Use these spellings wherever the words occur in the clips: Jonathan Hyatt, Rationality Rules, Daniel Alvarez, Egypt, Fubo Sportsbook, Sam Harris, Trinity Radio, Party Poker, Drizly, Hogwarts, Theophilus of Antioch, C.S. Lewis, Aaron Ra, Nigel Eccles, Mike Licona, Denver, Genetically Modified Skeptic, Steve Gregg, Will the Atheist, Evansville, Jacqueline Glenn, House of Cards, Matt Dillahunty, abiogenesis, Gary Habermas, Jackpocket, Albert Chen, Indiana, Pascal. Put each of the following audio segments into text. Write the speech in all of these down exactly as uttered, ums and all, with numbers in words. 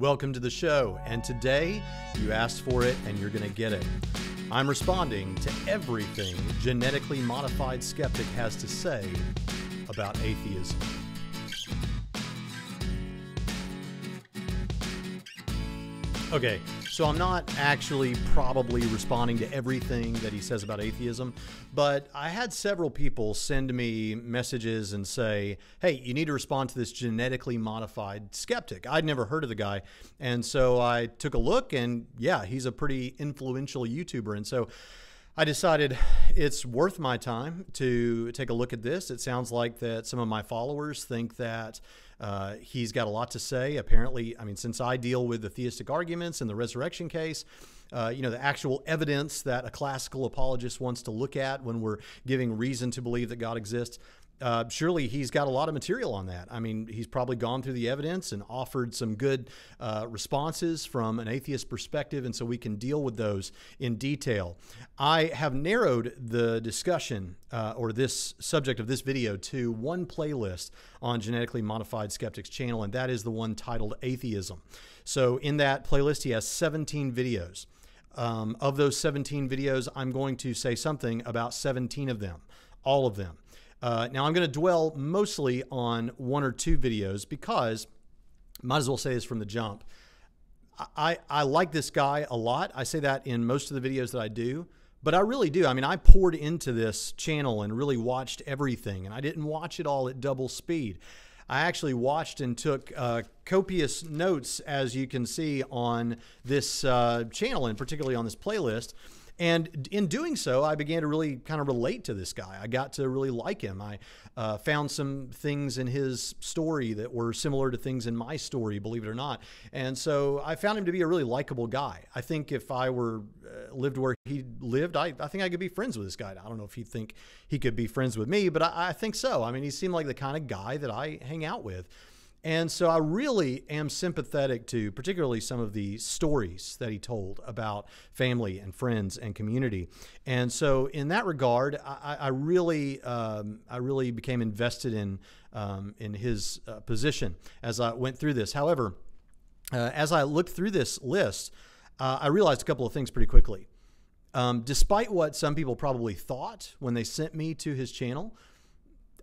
Welcome to the show, and today you asked for it and you're going to get it. I'm responding to everything Genetically Modified Skeptic has to say about atheism. Okay, so I'm not actually probably responding to everything that he says about atheism, but I had several people send me messages and say, hey, you need to respond to this genetically modified skeptic. I'd never heard of the guy. And so I took a look, and yeah, he's a pretty influential YouTuber. And so I decided it's worth my time to take a look at this. It sounds like that some of my followers think that Uh, he's got a lot to say. Apparently, I mean, since I deal with the theistic arguments and the resurrection case, uh, you know, the actual evidence that a classical apologist wants to look at when we're giving reason to believe that God exists, uh, surely he's got a lot of material on that. I mean, he's probably gone through the evidence and offered some good uh, responses from an atheist perspective, and so we can deal with those in detail. I have narrowed the discussion uh, or this subject of this video to one playlist on Genetically Modified Skeptic's channel, and that is the one titled Atheism. So in that playlist, he has seventeen videos. Um, of those seventeen videos, I'm going to say something about seventeen of them, all of them. Uh, now, I'm going to dwell mostly on one or two videos because, might as well say this from the jump, I, I like this guy a lot. I say that in most of the videos that I do, but I really do. I mean, I poured into this channel and really watched everything, and I didn't watch it all at double speed. I actually watched and took uh, copious notes, as you can see, on this uh, channel and particularly on this playlist. And in doing so, I began to really kind of relate to this guy. I got to really like him. I uh, found some things in his story that were similar to things in my story, believe it or not. And so I found him to be a really likable guy. I think if I were uh, lived where he lived, I, I think I could be friends with this guy. I don't know if he'd think he could be friends with me, but I, I think so. I mean, he seemed like the kind of guy that I hang out with. And so I really am sympathetic to particularly some of the stories that he told about family and friends and community. And so in that regard, I, I really um, I really became invested in, um, in his uh, position as I went through this. However, uh, as I looked through this list, uh, I realized a couple of things pretty quickly. Um, despite what some people probably thought when they sent me to his channel,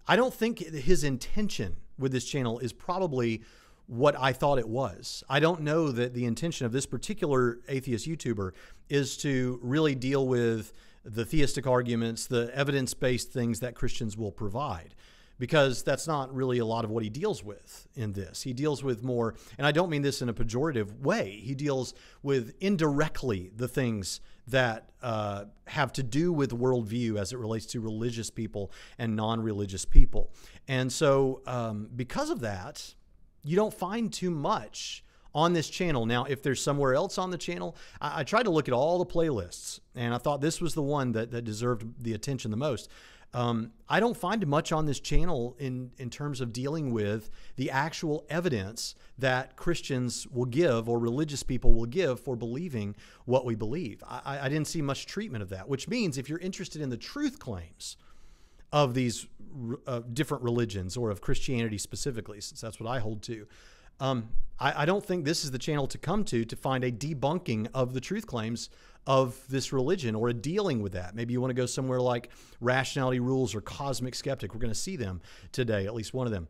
I don't think his intention with this channel is probably what I thought it was. I don't know that the intention of this particular atheist YouTuber is to really deal with the theistic arguments, the evidence-based things that Christians will provide, because that's not really a lot of what he deals with in this. He deals with more, and I don't mean this in a pejorative way, he deals with indirectly the things that uh, have to do with worldview as it relates to religious people and non-religious people. And so um, because of that, you don't find too much on this channel. Now, if there's somewhere else on the channel, I, I tried to look at all the playlists, and I thought this was the one that, that deserved the attention the most. Um, I don't find much on this channel in, in terms of dealing with the actual evidence that Christians will give or religious people will give for believing what we believe. I, I didn't see much treatment of that, which means if you're interested in the truth claims of these uh, different religions or of Christianity specifically, since that's what I hold to, um, I, I don't think this is the channel to come to to find a debunking of the truth claims of this religion or a dealing with that. Maybe you want to go somewhere like Rationality Rules or Cosmic Skeptic. We're going to see them today, at least one of them.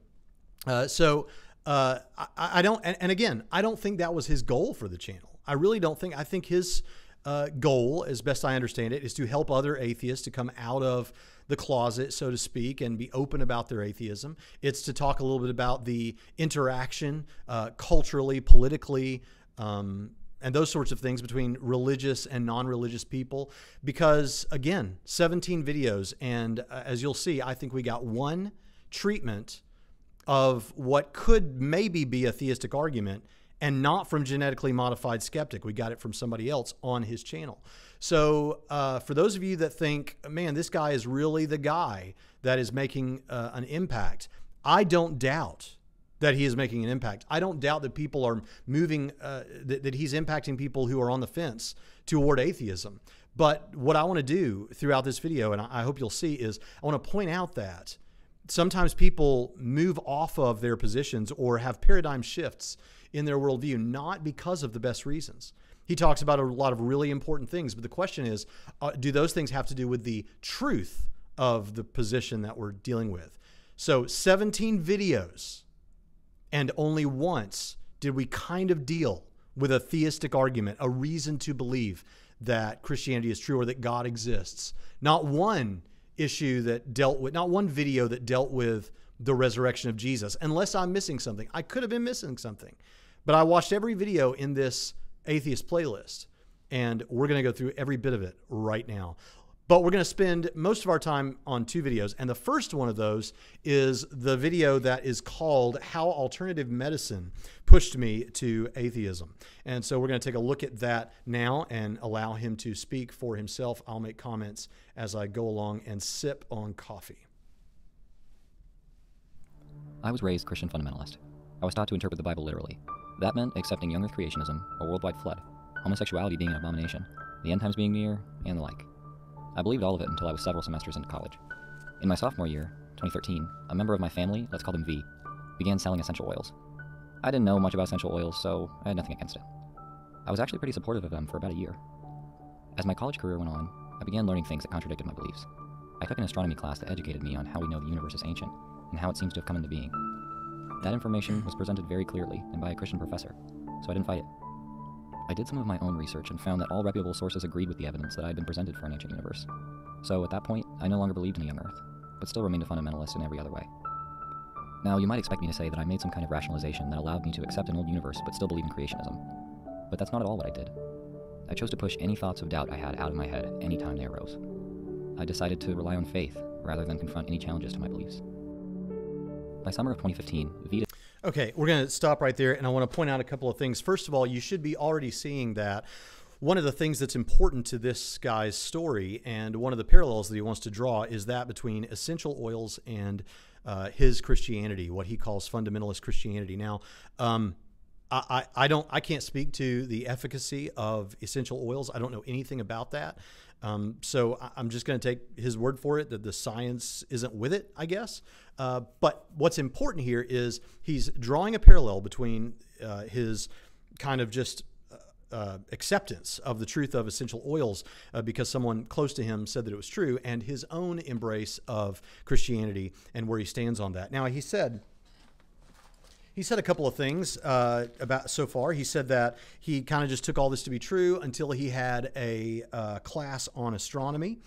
Uh, so uh, I, I don't, and, and again, I don't think that was his goal for the channel. I really don't think, I think his uh, goal, as best I understand it, is to help other atheists to come out of the closet, so to speak, and be open about their atheism. It's to talk a little bit about the interaction uh, culturally, politically, um, and those sorts of things between religious and non-religious people. Because again, seventeen videos, and uh, as you'll see, I think we got one treatment of what could maybe be a theistic argument, and not from Genetically Modified Skeptic. We got it from somebody else on his channel. So uh, for those of you that think, man, this guy is really the guy that is making uh, an impact, I don't doubt that he is making an impact. I don't doubt that people are moving, uh, that, that he's impacting people who are on the fence toward atheism. But what I want to do throughout this video, and I hope you'll see, is I want to point out that sometimes people move off of their positions or have paradigm shifts in their worldview, not because of the best reasons. He talks about a lot of really important things, but the question is, uh, do those things have to do with the truth of the position that we're dealing with? So seventeen videos, and only once did we kind of deal with a theistic argument, a reason to believe that Christianity is true or that God exists. Not one issue that dealt with, not one video that dealt with the resurrection of Jesus, unless I'm missing something. I could have been missing something, but I watched every video in this atheist playlist, and we're going to go through every bit of it right now. But we're going to spend most of our time on two videos, and the first one of those is the video that is called How Alternative Medicine Pushed Me to Atheism. And so we're going to take a look at that now and allow him to speak for himself. I'll make comments as I go along and sip on coffee. I was raised Christian fundamentalist. I was taught to interpret the Bible literally. That meant accepting young earth creationism, a worldwide flood, homosexuality being an abomination, the end times being near, and the like. I believed all of it until I was several semesters into college. In my sophomore year, twenty thirteen, a member of my family, let's call them V, began selling essential oils. I didn't know much about essential oils, so I had nothing against it. I was actually pretty supportive of them for about a year. As my college career went on, I began learning things that contradicted my beliefs. I took an astronomy class that educated me on how we know the universe is ancient and how it seems to have come into being. That information was presented very clearly and by a Christian professor, so I didn't fight it. I did some of my own research and found that all reputable sources agreed with the evidence that I had been presented for an ancient universe. So at that point, I no longer believed in a young earth, but still remained a fundamentalist in every other way. Now, you might expect me to say that I made some kind of rationalization that allowed me to accept an old universe but still believe in creationism. But that's not at all what I did. I chose to push any thoughts of doubt I had out of my head any time they arose. I decided to rely on faith rather than confront any challenges to my beliefs. By summer of twenty fifteen, Vita... Okay, we're going to stop right there, and I want to point out a couple of things. First of all, you should be already seeing that one of the things that's important to this guy's story, and one of the parallels that he wants to draw, is that between essential oils and uh, his Christianity, what he calls fundamentalist Christianity. Now, um, I, I, I don't, I can't speak to the efficacy of essential oils. I don't know anything about that. Um, so I'm just going to take his word for it that the science isn't with it, I guess. Uh, but what's important here is he's drawing a parallel between uh, his kind of just uh, acceptance of the truth of essential oils uh, because someone close to him said that it was true, and his own embrace of Christianity and where he stands on that. Now, he said... He said a couple of things uh, about so far. He said that he kind of just took all this to be true until he had a uh, class on astronomy,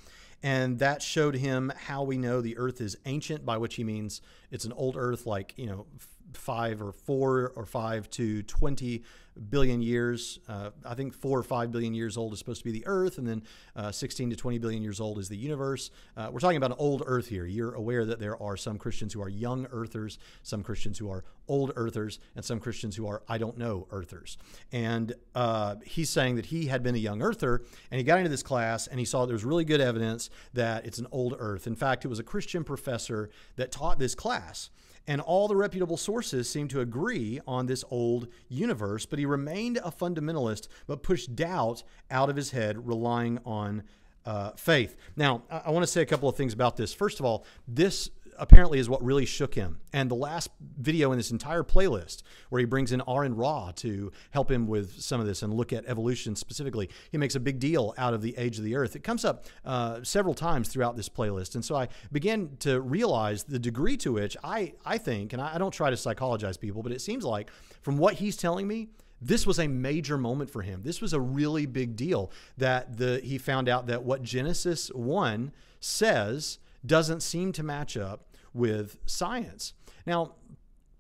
and that showed him how we know the Earth is ancient, by which he means it's an old Earth, like, you know, five or four or five to twenty billion years. Uh, I think four or five billion years old is supposed to be the Earth, and then uh, sixteen to twenty billion years old is the universe. Uh, we're talking about an old Earth here. You're aware that there are some Christians who are young earthers, some Christians who are old earthers, and some Christians who are I don't know earthers. And uh, he's saying that he had been a young earther, and he got into this class, and he saw there was really good evidence that it's an old Earth. In fact, it was a Christian professor that taught this class. And all the reputable sources seem to agree on this old universe, but he remained a fundamentalist, but pushed doubt out of his head, relying on uh, faith. Now, I, I want to say a couple of things about this. First of all, this apparently is what really shook him. And the last video in this entire playlist, where he brings in Aaron Ra to help him with some of this and look at evolution specifically, he makes a big deal out of the age of the Earth. It comes up uh, several times throughout this playlist. And so I began to realize the degree to which I, I think, and I, I don't try to psychologize people, but it seems like from what he's telling me, this was a major moment for him. This was a really big deal that the he found out that what Genesis one says doesn't seem to match up with science. Now,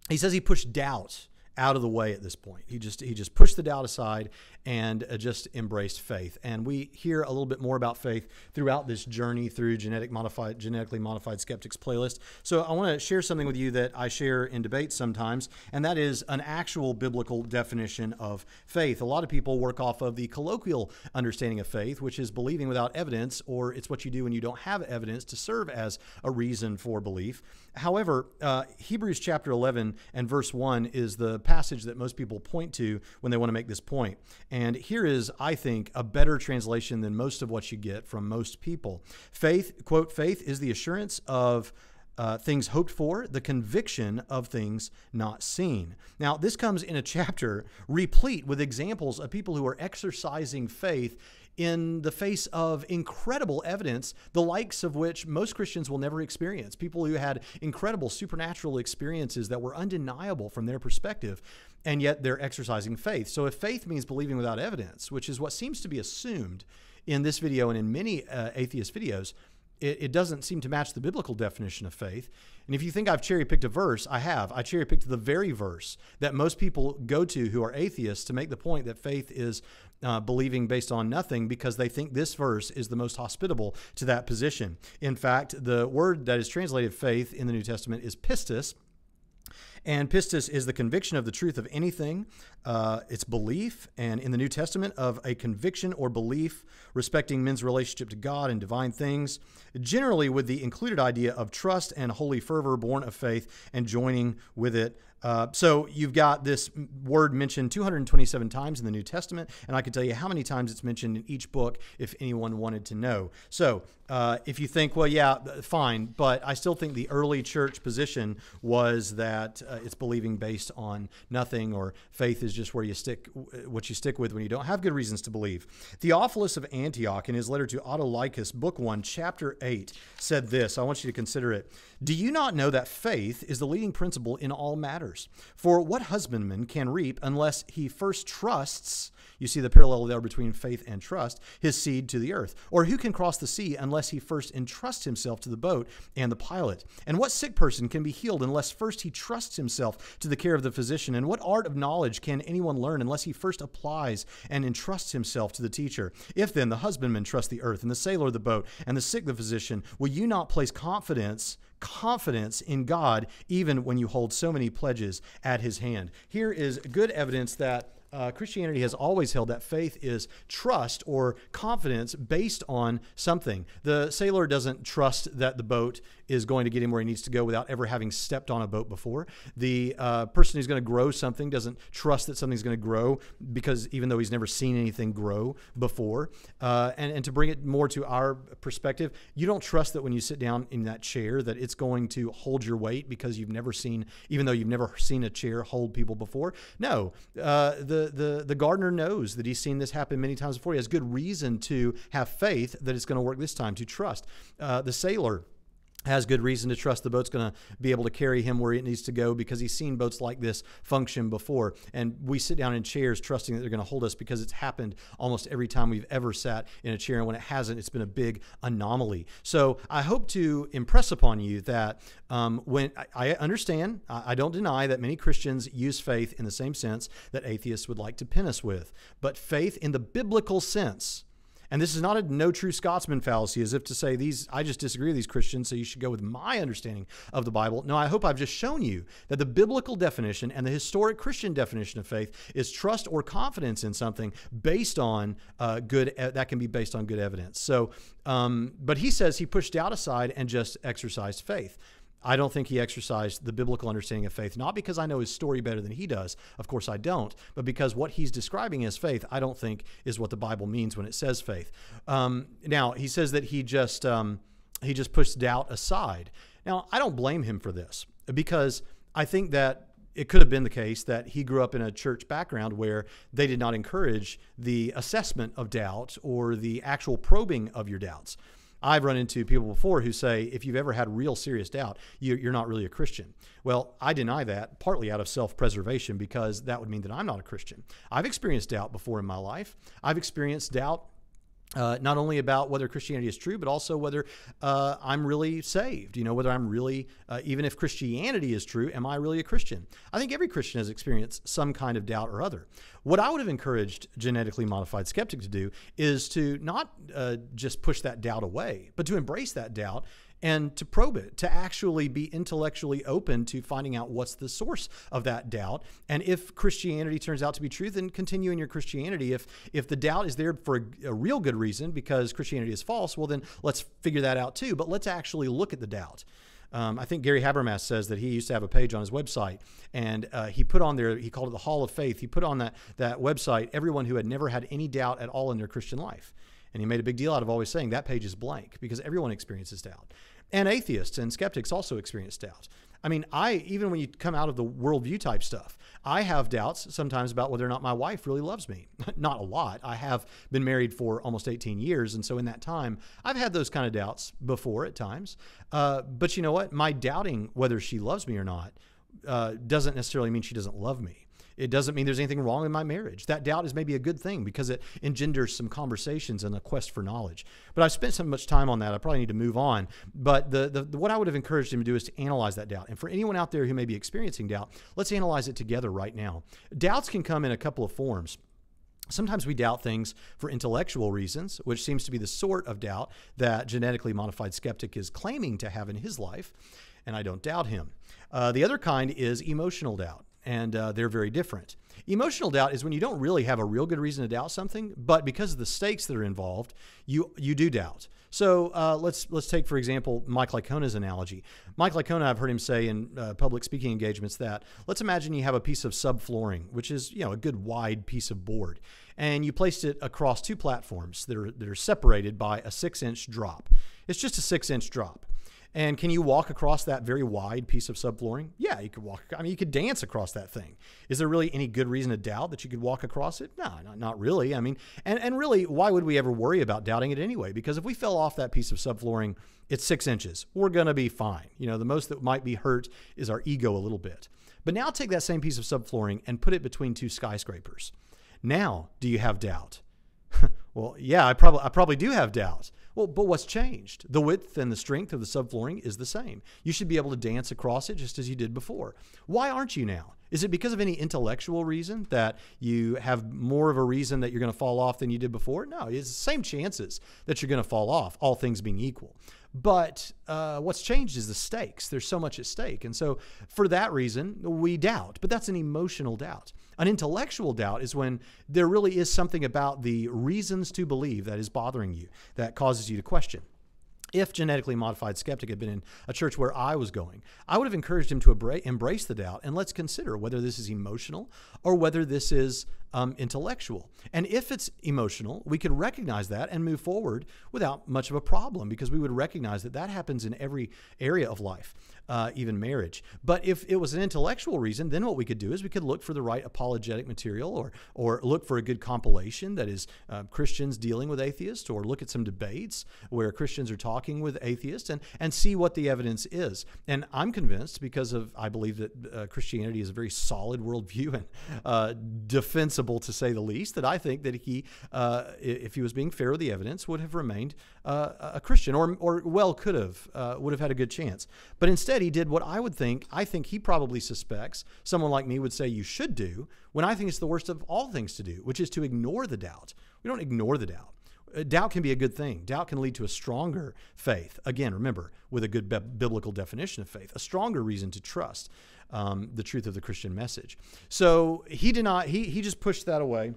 he says he pushed doubt out of the way at this point. He just he just pushed the doubt aside and uh, just embraced faith. And we hear a little bit more about faith throughout this journey through genetic modified, genetically modified skeptics playlist. So I want to share something with you that I share in debates sometimes, and that is an actual biblical definition of faith. A lot of people work off of the colloquial understanding of faith, which is believing without evidence, or it's what you do when you don't have evidence to serve as a reason for belief. However, uh, Hebrews chapter eleven and verse one is the passage that most people point to when they want to make this point. And here is, I think, a better translation than most of what you get from most people. Faith, quote, faith is the assurance of Uh, things hoped for, the conviction of things not seen. Now, this comes in a chapter replete with examples of people who are exercising faith in the face of incredible evidence, the likes of which most Christians will never experience. People who had incredible supernatural experiences that were undeniable from their perspective, and yet they're exercising faith. So if faith means believing without evidence, which is what seems to be assumed in this video and in many uh, atheist videos, it doesn't seem to match the biblical definition of faith. And if you think I've cherry-picked a verse, I have. I cherry-picked the very verse that most people go to who are atheists to make the point that faith is uh, believing based on nothing, because they think this verse is the most hospitable to that position. In fact, the word that is translated faith in the New Testament is pistis. And pistis is the conviction of the truth of anything, uh, its belief, and in the New Testament of a conviction or belief respecting men's relationship to God and divine things, generally with the included idea of trust and holy fervor born of faith and joining with it. Uh, so you've got this word mentioned two hundred twenty-seven times in the New Testament, and I can tell you how many times it's mentioned in each book if anyone wanted to know. So uh, if you think, well, yeah, fine, but I still think the early church position was that uh, it's believing based on nothing, or faith is just where you stick, what you stick with when you don't have good reasons to believe. Theophilus of Antioch, in his letter to Autolycus, book one, chapter eight, said this. I want you to consider it. Do you not know that faith is the leading principle in all matters? For what husbandman can reap unless he first trusts, you see the parallel there between faith and trust, his seed to the earth? Or who can cross the sea unless he first entrusts himself to the boat and the pilot? And what sick person can be healed unless first he trusts himself to the care of the physician? And what art of knowledge can anyone learn unless he first applies and entrusts himself to the teacher? If then the husbandman trusts the earth, and the sailor the boat, and the sick the physician, will you not place confidence confidence in God, even when you hold so many pledges at his hand? Here is good evidence that uh, Christianity has always held that faith is trust or confidence based on something. The sailor doesn't trust that the boat is going to get him where he needs to go without ever having stepped on a boat before. The uh, person who's going to grow something doesn't trust that something's going to grow, because even though he's never seen anything grow before. Uh, and, and to bring it more to our perspective, you don't trust that when you sit down in that chair that it's going to hold your weight, because you've never seen, even though you've never seen a chair hold people before. No, uh, the, the, the gardener knows that he's seen this happen many times before. He has good reason to have faith that it's going to work this time, to trust. Uh, the sailor has good reason to trust the boat's going to be able to carry him where it needs to go, because he's seen boats like this function before. And we sit down in chairs trusting that they're going to hold us, because it's happened almost every time we've ever sat in a chair. And when it hasn't, it's been a big anomaly. So I hope to impress upon you that um, when I, I understand, I don't deny that many Christians use faith in the same sense that atheists would like to pin us with, but faith in the biblical sense. And this is not a no true Scotsman fallacy, as if to say, these, I just disagree with these Christians, so you should go with my understanding of the Bible. No, I hope I've just shown you that the biblical definition and the historic Christian definition of faith is trust or confidence in something based on uh, good, e that can be based on good evidence. So, um, but he says he pushed doubt aside and just exercised faith. I don't think he exercised the biblical understanding of faith, not because I know his story better than he does. Of course I don't, but because what he's describing as faith, I don't think is what the Bible means when it says faith. Um, now, he says that he just, um, he just pushed doubt aside. Now, I don't blame him for this, because I think that it could have been the case that he grew up in a church background where they did not encourage the assessment of doubt or the actual probing of your doubts. I've run into people before who say, if you've ever had real serious doubt, you're not really a Christian. Well, I deny that, partly out of self-preservation, because that would mean that I'm not a Christian. I've experienced doubt before in my life. I've experienced doubt uh, not only about whether Christianity is true, but also whether uh, I'm really saved, you know, whether I'm really, uh, even if Christianity is true, am I really a Christian? I think every Christian has experienced some kind of doubt or other. What I would have encouraged Genetically Modified Skeptic to do is to not uh, just push that doubt away, but to embrace that doubt and to probe it, to actually be intellectually open to finding out what's the source of that doubt. And if Christianity turns out to be true, then continue in your Christianity. If if the doubt is there for a, a real good reason, because Christianity is false, well, then let's figure that out too. But let's actually look at the doubt. Um, I think Gary Habermas says that he used to have a page on his website, and uh, he put on there, he called it the Hall of Faith. He put on that, that website everyone who had never had any doubt at all in their Christian life. And he made a big deal out of always saying that page is blank, because everyone experiences doubt. And atheists and skeptics also experience doubt. I mean, I, even when you come out of the worldview type stuff, I have doubts sometimes about whether or not my wife really loves me. Not a lot. I have been married for almost eighteen years. And so in that time, I've had those kind of doubts before at times. Uh, but you know what? My doubting whether she loves me or not uh, doesn't necessarily mean she doesn't love me. It doesn't mean there's anything wrong in my marriage. That doubt is maybe a good thing because it engenders some conversations and a quest for knowledge. But I've spent so much time on that, I probably need to move on. But the, the, the what I would have encouraged him to do is to analyze that doubt. And for anyone out there who may be experiencing doubt, let's analyze it together right now. Doubts can come in a couple of forms. Sometimes we doubt things for intellectual reasons, which seems to be the sort of doubt that genetically modified skeptic is claiming to have in his life. And I don't doubt him. Uh, the other kind is emotional doubt. And uh, they're very different. Emotional doubt is when you don't really have a real good reason to doubt something, but because of the stakes that are involved, you you do doubt. So uh, let's let's take, for example, Mike Licona's analogy. Mike Licona, I've heard him say in uh, public speaking engagements that, let's imagine you have a piece of subflooring, which is, you know, a good wide piece of board, and you placed it across two platforms that are, that are separated by a six-inch drop. It's just a six-inch drop. And can you walk across that very wide piece of subflooring? Yeah, you could walk. I mean, you could dance across that thing. Is there really any good reason to doubt that you could walk across it? No, not, not really. I mean, and, and really, why would we ever worry about doubting it anyway? Because if we fell off that piece of subflooring, it's six inches. We're going to be fine. You know, the most that might be hurt is our ego a little bit. But now take that same piece of subflooring and put it between two skyscrapers. Now, do you have doubt? Well, yeah, I probably, I probably do have doubt. Well, but what's changed? The width and the strength of the subflooring is the same. You should be able to dance across it just as you did before. Why aren't you now? Is it because of any intellectual reason that you have more of a reason that you're going to fall off than you did before? No, it's the same chances that you're going to fall off, all things being equal. But uh, what's changed is the stakes. There's so much at stake. And so for that reason, we doubt. But that's an emotional doubt. An intellectual doubt is when there really is something about the reasons to believe that is bothering you, that causes you to question. If genetically modified skeptic had been in a church where I was going, I would have encouraged him to embrace the doubt, and let's consider whether this is emotional or whether this is um, intellectual. And if it's emotional, we could recognize that and move forward without much of a problem, because we would recognize that that happens in every area of life, uh, even marriage. But if it was an intellectual reason, then what we could do is we could look for the right apologetic material, or, or look for a good compilation that is uh, Christians dealing with atheists, or look at some debates where Christians are talking with atheists and, and see what the evidence is. And I'm convinced, because of I believe that uh, Christianity is a very solid worldview and uh, defensible, to say the least, that I think that he, uh, if he was being fair with the evidence, would have remained uh, a Christian, or, or well could have, uh, would have had a good chance. But instead, he did what I would think, I think he probably suspects someone like me would say you should do, when I think it's the worst of all things to do, which is to ignore the doubt. We don't ignore the doubt. Doubt can be a good thing. Doubt can lead to a stronger faith. Again, remember, with a good biblical definition of faith, a stronger reason to trust um, the truth of the Christian message. So he did not, he, he just pushed that away.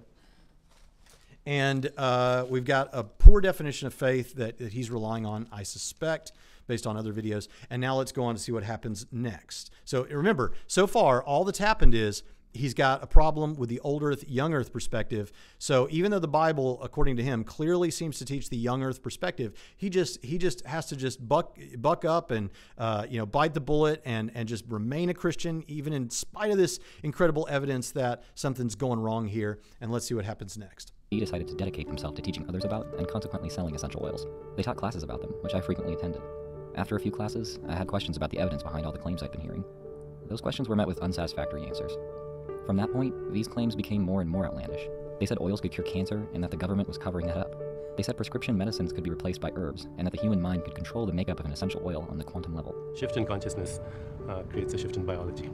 And uh, we've got a poor definition of faith that, that he's relying on, I suspect, based on other videos. And now let's go on to see what happens next. So remember, so far, all that's happened is he's got a problem with the old earth, young earth perspective. So even though the Bible, according to him, clearly seems to teach the young earth perspective, he just he just has to just buck buck up and uh, you know, bite the bullet and and just remain a Christian, even in spite of this incredible evidence that something's going wrong here. And let's see what happens next. He decided to dedicate himself to teaching others about and consequently selling essential oils. They taught classes about them, which I frequently attended. After a few classes, I had questions about the evidence behind all the claims I'd been hearing. Those questions were met with unsatisfactory answers. From that point, these claims became more and more outlandish. They said oils could cure cancer and that the government was covering that up. They said prescription medicines could be replaced by herbs and that the human mind could control the makeup of an essential oil on the quantum level. Shift in consciousness uh, creates a shift in biology.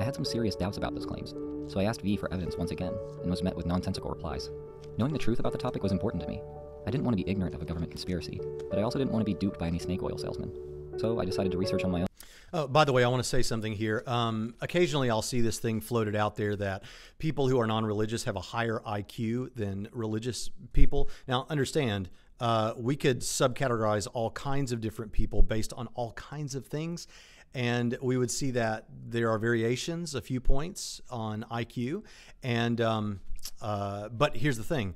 I had some serious doubts about those claims, so I asked V for evidence once again and was met with nonsensical replies. Knowing the truth about the topic was important to me. I didn't want to be ignorant of a government conspiracy, but I also didn't want to be duped by any snake oil salesman. So I decided to research on my own. Oh, by the way, I want to say something here. Um, occasionally, I'll see this thing floated out there that people who are non-religious have a higher I Q than religious people. Now, understand, uh, we could subcategorize all kinds of different people based on all kinds of things. And we would see that there are variations, a few points on I Q. And um, uh, but here's the thing.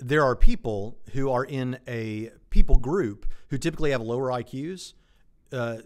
There are people who are in a people group who typically have lower I Qs uh,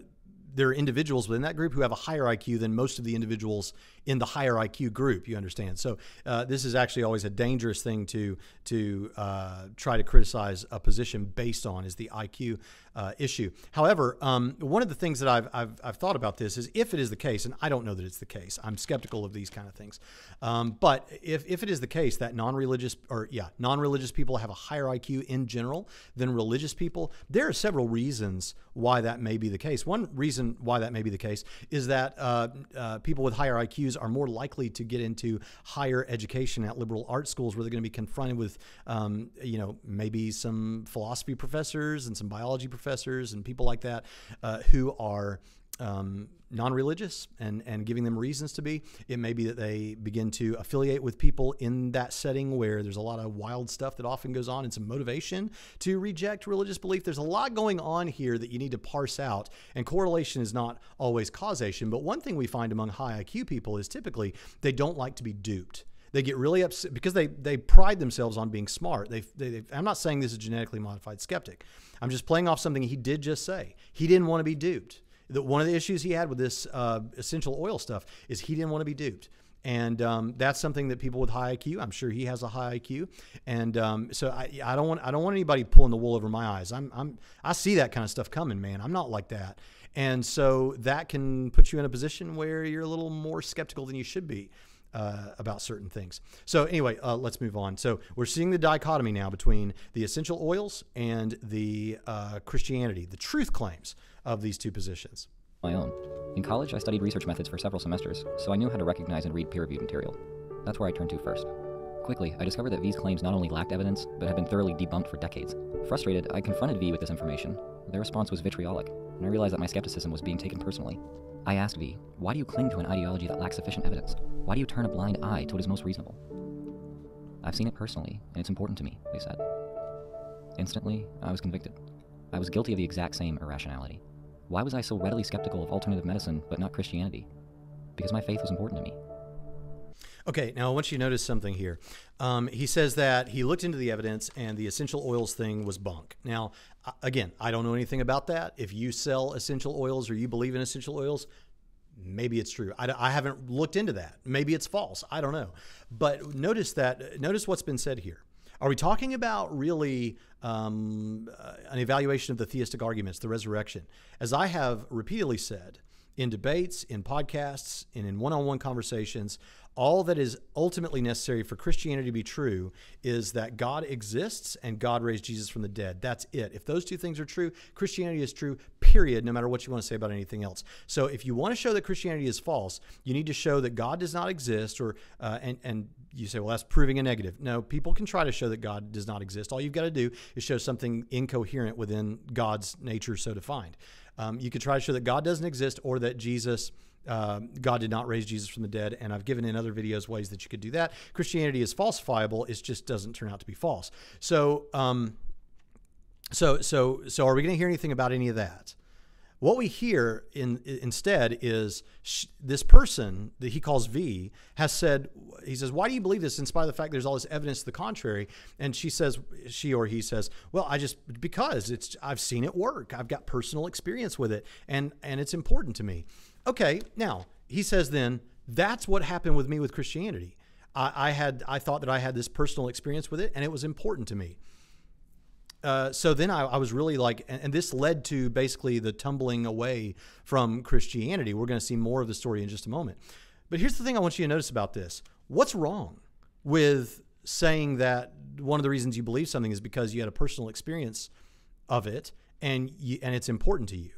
there are individuals within that group who have a higher I Q than most of the individuals in the higher I Q group, you understand. So uh, this is actually always a dangerous thing to to uh, try to criticize a position based on, is the I Q uh, issue. However, um, one of the things that I've, I've, I've thought about this is, if it is the case, and I don't know that it's the case, I'm skeptical of these kind of things, um, but if, if it is the case that non-religious, or yeah, non-religious people have a higher I Q in general than religious people, there are several reasons why that may be the case. One reason why that may be the case is that uh, uh, people with higher I Qs are more likely to get into higher education at liberal arts schools, where they're going to be confronted with, um, you know, maybe some philosophy professors and some biology professors and people like that uh, who are um, non-religious and, and giving them reasons to be. It may be that they begin to affiliate with people in that setting where there's a lot of wild stuff that often goes on and some motivation to reject religious belief. There's a lot going on here that you need to parse out, and correlation is not always causation. But one thing we find among high I Q people is typically they don't like to be duped. They get really upset because they, they pride themselves on being smart. They, they, they, I'm not saying this is a genetically modified skeptic. I'm just playing off something he did just say. He didn't want to be duped. The, one of the issues he had with this uh, essential oil stuff is he didn't want to be duped. And um, that's something that people with high I Q, I'm sure he has a high I Q. And um, so I, I don't want I don't want anybody pulling the wool over my eyes. I'm, I'm, I see that kind of stuff coming, man. I'm not like that. And so that can put you in a position where you're a little more skeptical than you should be Uh, about certain things. So anyway, uh, let's move on. So we're seeing the dichotomy now between the essential oils and the uh, Christianity, the truth claims of these two positions. My own. In college, I studied research methods for several semesters, so I knew how to recognize and read peer-reviewed material. That's where I turned to first. Quickly, I discovered that V's claims not only lacked evidence, but had been thoroughly debunked for decades. Frustrated, I confronted V with this information. Their response was vitriolic, and I realized that my skepticism was being taken personally. I asked V, why do you cling to an ideology that lacks sufficient evidence? Why do you turn a blind eye to what is most reasonable? I've seen it personally, and it's important to me, they said. Instantly, I was convicted. I was guilty of the exact same irrationality. Why was I so readily skeptical of alternative medicine, but not Christianity? Because my faith was important to me. Okay, now I want you to notice something here. Um, he says that he looked into the evidence and the essential oils thing was bunk. Now, again, I don't know anything about that. If you sell essential oils or you believe in essential oils, maybe it's true. I, I haven't looked into that. Maybe it's false. I don't know. But notice that. Notice what's been said here. Are we talking about really um, an evaluation of the theistic arguments, the resurrection? As I have repeatedly said, in debates, in podcasts, and in one-on-one conversations, all that is ultimately necessary for Christianity to be true is that God exists and God raised Jesus from the dead. That's it. If those two things are true, Christianity is true, period, no matter what you want to say about anything else. So if you want to show that Christianity is false, you need to show that God does not exist, or uh, and, and you say, well, that's proving a negative. No, people can try to show that God does not exist. All you've got to do is show something incoherent within God's nature so defined. Um, you could try to show that God doesn't exist, or that Jesus, uh, God did not raise Jesus from the dead. And I've given in other videos ways that you could do that. Christianity is falsifiable. It just doesn't turn out to be false. So, um, so, so, so are we going to hear anything about any of that? What we hear in, in, instead is sh this person that he calls V has said, he says, why do you believe this in spite of the fact there's all this evidence to the contrary? And she says, she or he says, well, I just, because it's, I've seen it work. I've got personal experience with it, and, and it's important to me. Okay, now, he says then, that's what happened with me with Christianity. I, I, had, I thought that I had this personal experience with it, and it was important to me. Uh, so then I, I was really like, and, and this led to basically the tumbling away from Christianity. We're going to see more of the story in just a moment. But here's the thing I want you to notice about this. What's wrong with saying that one of the reasons you believe something is because you had a personal experience of it and you, and it's important to you?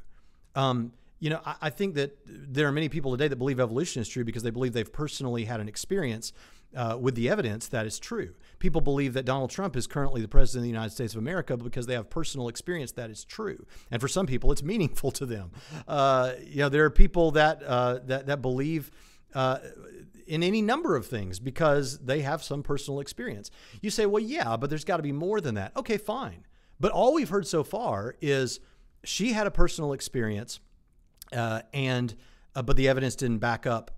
Um, you know, I, I think that there are many people today that believe evolution is true because they believe they've personally had an experience Uh, with the evidence that it's true. People believe that Donald Trump is currently the president of the United States of America because they have personal experience that it's true. And for some people, it's meaningful to them. Uh, you know, there are people that uh, that, that believe uh, in any number of things because they have some personal experience. You say, well, yeah, but there's got to be more than that. Okay, fine. But all we've heard so far is she had a personal experience, uh, and uh, but the evidence didn't back up,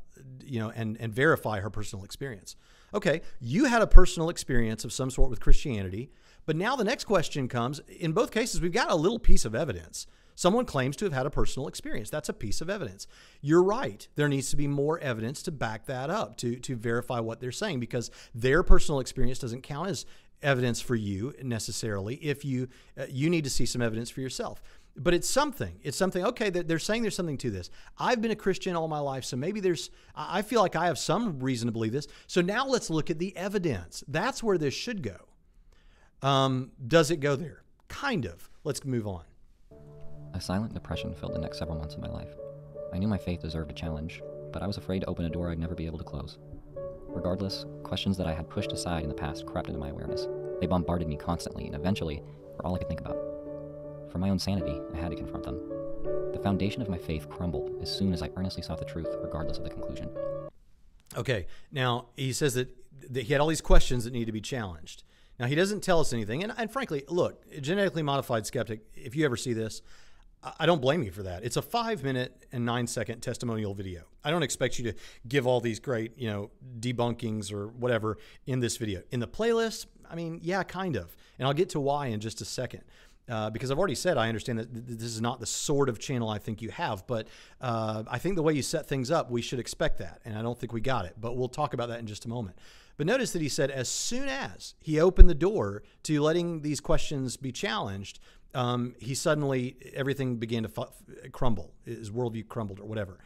you know, and, and verify her personal experience. Okay, you had a personal experience of some sort with Christianity, but now the next question comes, in both cases, we've got a little piece of evidence. Someone claims to have had a personal experience. That's a piece of evidence. You're right. There needs to be more evidence to back that up, to, to verify what they're saying, because their personal experience doesn't count as evidence for you necessarily. If you, uh, you need to see some evidence for yourself. But it's something. It's something, okay, they're saying there's something to this. I've been a Christian all my life, so maybe there's, I feel like I have some reason to believe this. So now let's look at the evidence. That's where this should go. Um, does it go there? Kind of. Let's move on. A silent depression filled the next several months of my life. I knew my faith deserved a challenge, but I was afraid to open a door I'd never be able to close. Regardless, questions that I had pushed aside in the past crept into my awareness. They bombarded me constantly, and eventually were all I could think about. For my own sanity, I had to confront them. The foundation of my faith crumbled as soon as I earnestly sought the truth, regardless of the conclusion. Okay, now he says that, that he had all these questions that need to be challenged. Now, he doesn't tell us anything. And, and frankly, look, Genetically Modified Skeptic, if you ever see this, I don't blame you for that. It's a five minute and nine second testimonial video. I don't expect you to give all these great, you know, debunkings or whatever in this video. In the playlist, I mean, yeah, kind of. And I'll get to why in just a second. Uh, because I've already said I understand that th this is not the sort of channel I think you have, but uh, I think the way you set things up, we should expect that, and I don't think we got it, but we'll talk about that in just a moment. But notice that he said as soon as he opened the door to letting these questions be challenged, um, he suddenly, everything began to f crumble, his worldview crumbled or whatever.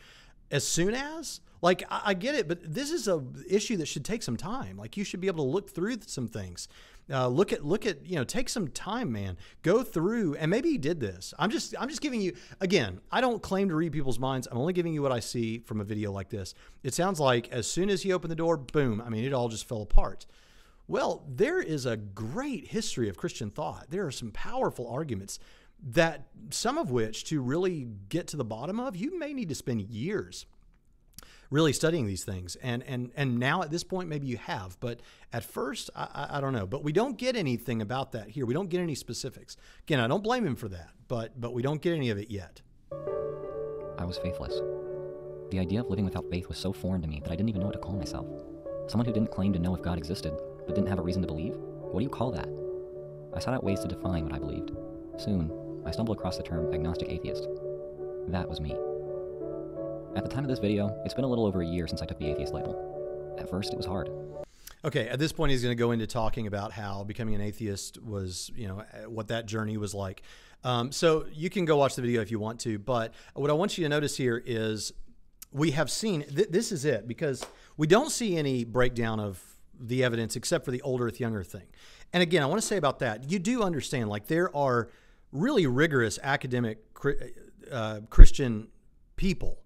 As soon as? Like, I, I get it, but this is a issue that should take some time. Like, you should be able to look through some things. Uh, look at, look at, you know, take some time, man, go through. And maybe he did this. I'm just, I'm just giving you, again, I don't claim to read people's minds. I'm only giving you what I see from a video like this. It sounds like as soon as he opened the door, boom, I mean, it all just fell apart. Well, there is a great history of Christian thought. There are some powerful arguments that some of which to really get to the bottom of, you may need to spend years really studying these things. And, and, and now at this point, maybe you have, but at first, I, I, I don't know, but we don't get anything about that here. We don't get any specifics. Again, I don't blame him for that, but, but we don't get any of it yet. I was faithless. The idea of living without faith was so foreign to me that I didn't even know what to call myself. Someone who didn't claim to know if God existed, but didn't have a reason to believe. What do you call that? I sought out ways to define what I believed. Soon, I stumbled across the term agnostic atheist. That was me. At the time of this video, it's been a little over a year since I took the atheist label. At first, it was hard. Okay, at this point, he's going to go into talking about how becoming an atheist was, you know, what that journey was like. Um, so you can go watch the video if you want to, but what I want you to notice here is we have seen, th this is it, because we don't see any breakdown of the evidence except for the old earth, young earth thing. And again, I want to say about that, you do understand, like, there are really rigorous academic uh, Christian people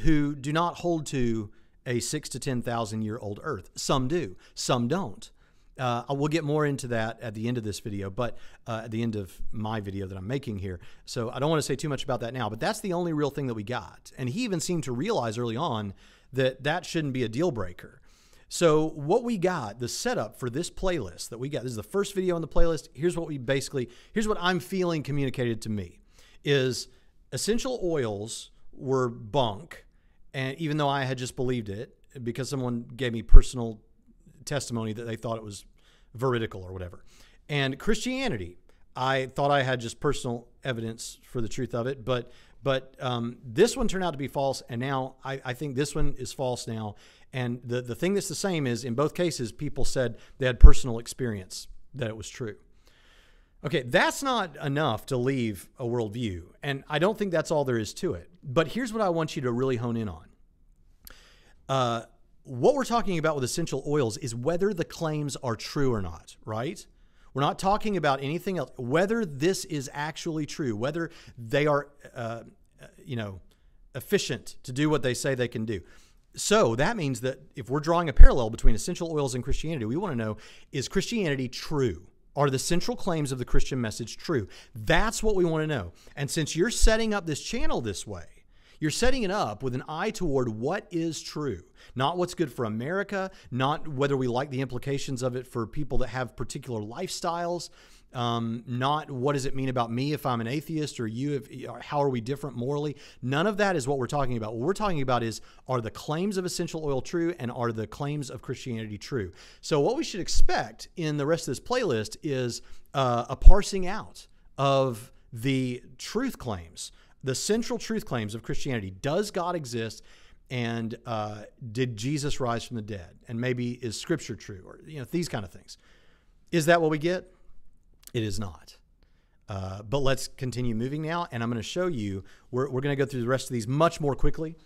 who do not hold to a six to ten thousand year old earth. Some do, some don't. Uh, we'll get more into that at the end of this video, but uh, at the end of my video that I'm making here. So I don't want to say too much about that now, but that's the only real thing that we got. And he even seemed to realize early on that that shouldn't be a deal breaker. So what we got, the setup for this playlist that we got, this is the first video in the playlist. Here's what we basically, here's what I'm feeling communicated to me is essential oils were bunk. And even though I had just believed it because someone gave me personal testimony that they thought it was veridical or whatever. And Christianity, I thought I had just personal evidence for the truth of it, but but um, this one turned out to be false. And now I, I think this one is false now. And the, the thing that's the same is in both cases, people said they had personal experience that it was true. Okay, that's not enough to leave a worldview, and I don't think that's all there is to it. But here's what I want you to really hone in on. Uh, what we're talking about with essential oils is whether the claims are true or not, right? We're not talking about anything else. Whether this is actually true, whether they are, uh, you know, efficient to do what they say they can do. So that means that if we're drawing a parallel between essential oils and Christianity, we want to know, is Christianity true? Are the central claims of the Christian message true? That's what we want to know. And since you're setting up this channel this way, you're setting it up with an eye toward what is true, not what's good for America, not whether we like the implications of it for people that have particular lifestyles, um, not what does it mean about me if I'm an atheist or you, if, or how are we different morally? None of that is what we're talking about. What we're talking about is, are the claims of essential oil true and are the claims of Christianity true? So what we should expect in the rest of this playlist is uh, a parsing out of the truth claims, the central truth claims of Christianity. Does God exist? And uh, did Jesus rise from the dead? And maybe is Scripture true? Or, you know, these kind of things. Is that what we get? It is not. Uh, but let's continue moving now. And I'm going to show you, we're, we're going to go through the rest of these much more quickly.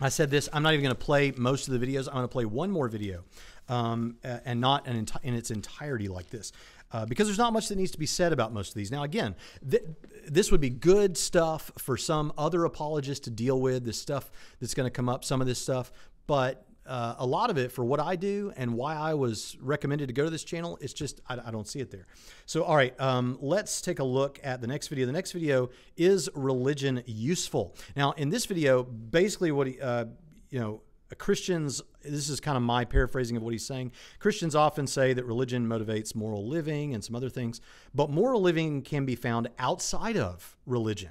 I said this, I'm not even going to play most of the videos. I'm going to play one more video um, and not an enti- in its entirety like this. Uh, because there's not much that needs to be said about most of these. Now, again, th this would be good stuff for some other apologist to deal with, this stuff that's going to come up, some of this stuff. But uh, a lot of it, for what I do and why I was recommended to go to this channel, it's just, I, I don't see it there. So, all right, um, let's take a look at the next video. The next video is Religion Useful? Now, in this video, basically what, he, uh, you know, Christians, this is kind of my paraphrasing of what he's saying. Christians often say that religion motivates moral living and some other things, but moral living can be found outside of religion.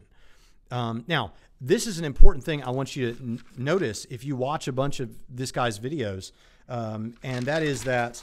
Um, now, this is an important thing I want you to notice if you watch a bunch of this guy's videos, um, and that is that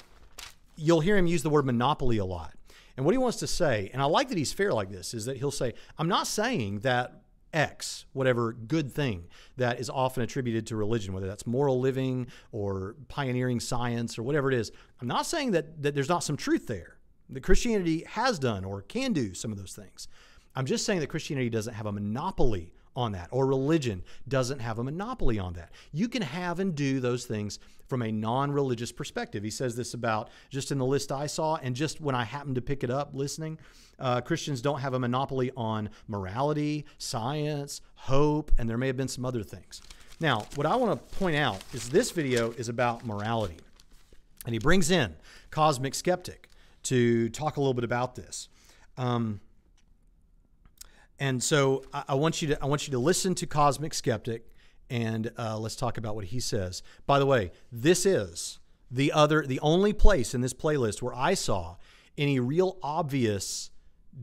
you'll hear him use the word monopoly a lot. And what he wants to say, and I like that he's fair like this, is that he'll say, I'm not saying that X, whatever good thing that is often attributed to religion, whether that's moral living or pioneering science or whatever it is. I'm not saying that, that there's not some truth there, that Christianity has done or can do some of those things. I'm just saying that Christianity doesn't have a monopoly on that, or religion doesn't have a monopoly on that. You can have and do those things from a non-religious perspective. He says this about, just in the list I saw, and just when I happened to pick it up listening, uh, Christians don't have a monopoly on morality, science, hope, and there may have been some other things. Now, what I want to point out is this video is about morality, and he brings in Cosmic Skeptic to talk a little bit about this. Um, And so I want you to I want you to listen to Cosmic Skeptic, and uh, let's talk about what he says. By the way, this is the other the only place in this playlist where I saw any real obvious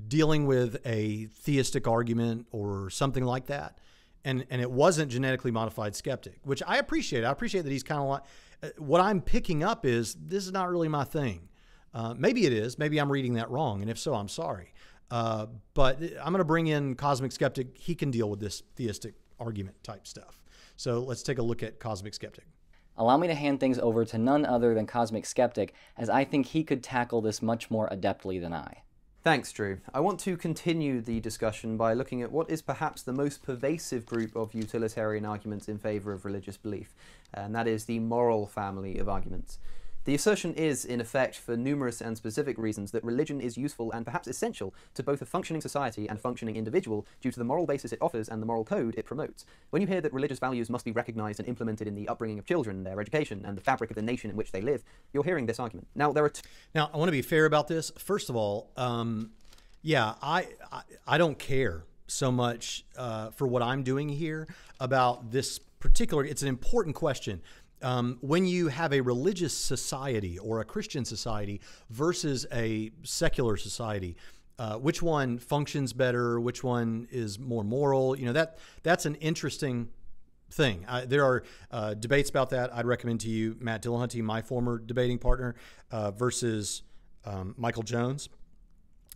dealing with a theistic argument or something like that, and and it wasn't Genetically Modified Skeptic, which I appreciate. I appreciate that he's kind of like, uh, what I'm picking up is this is not really my thing. Uh, maybe it is. Maybe I'm reading that wrong, and if so, I'm sorry. Uh, but I'm going to bring in Cosmic Skeptic. He can deal with this theistic argument type stuff. So let's take a look at Cosmic Skeptic. Allow me to hand things over to none other than Cosmic Skeptic, as I think he could tackle this much more adeptly than I. Thanks, Drew. I want to continue the discussion by looking at what is perhaps the most pervasive group of utilitarian arguments in favor of religious belief, and that is the moral family of arguments. The assertion is, in effect, for numerous and specific reasons, that religion is useful and perhaps essential to both a functioning society and functioning individual due to the moral basis it offers and the moral code it promotes. When you hear that religious values must be recognized and implemented in the upbringing of children, their education, and the fabric of the nation in which they live, you're hearing this argument. Now, there are two... Now, I want to be fair about this. First of all, um, yeah, I, I, I don't care so much uh, for what I'm doing here about this particular... It's an important question. Um, when you have a religious society or a Christian society versus a secular society, uh, which one functions better? Which one is more moral? You know, that that's an interesting thing. I, there are uh, debates about that. I'd recommend to you Matt Dillahunty, my former debating partner, uh, versus um, Michael Jones,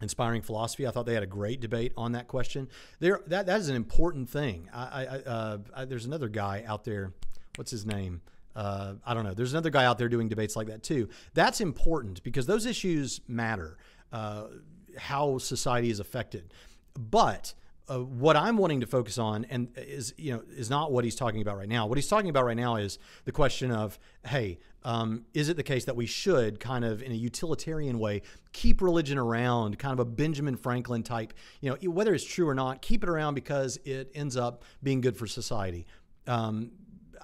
Inspiring Philosophy. I thought they had a great debate on that question. There, that that is an important thing. I, I, uh, I, there's another guy out there. What's his name? Uh, I don't know. There's another guy out there doing debates like that too. That's important because those issues matter, uh, how society is affected. But uh, what I'm wanting to focus on and is, you know, is not what he's talking about right now. What he's talking about right now is the question of, hey, um, is it the case that we should kind of in a utilitarian way keep religion around, kind of a Benjamin Franklin type, you know, whether it's true or not, keep it around because it ends up being good for society. Um,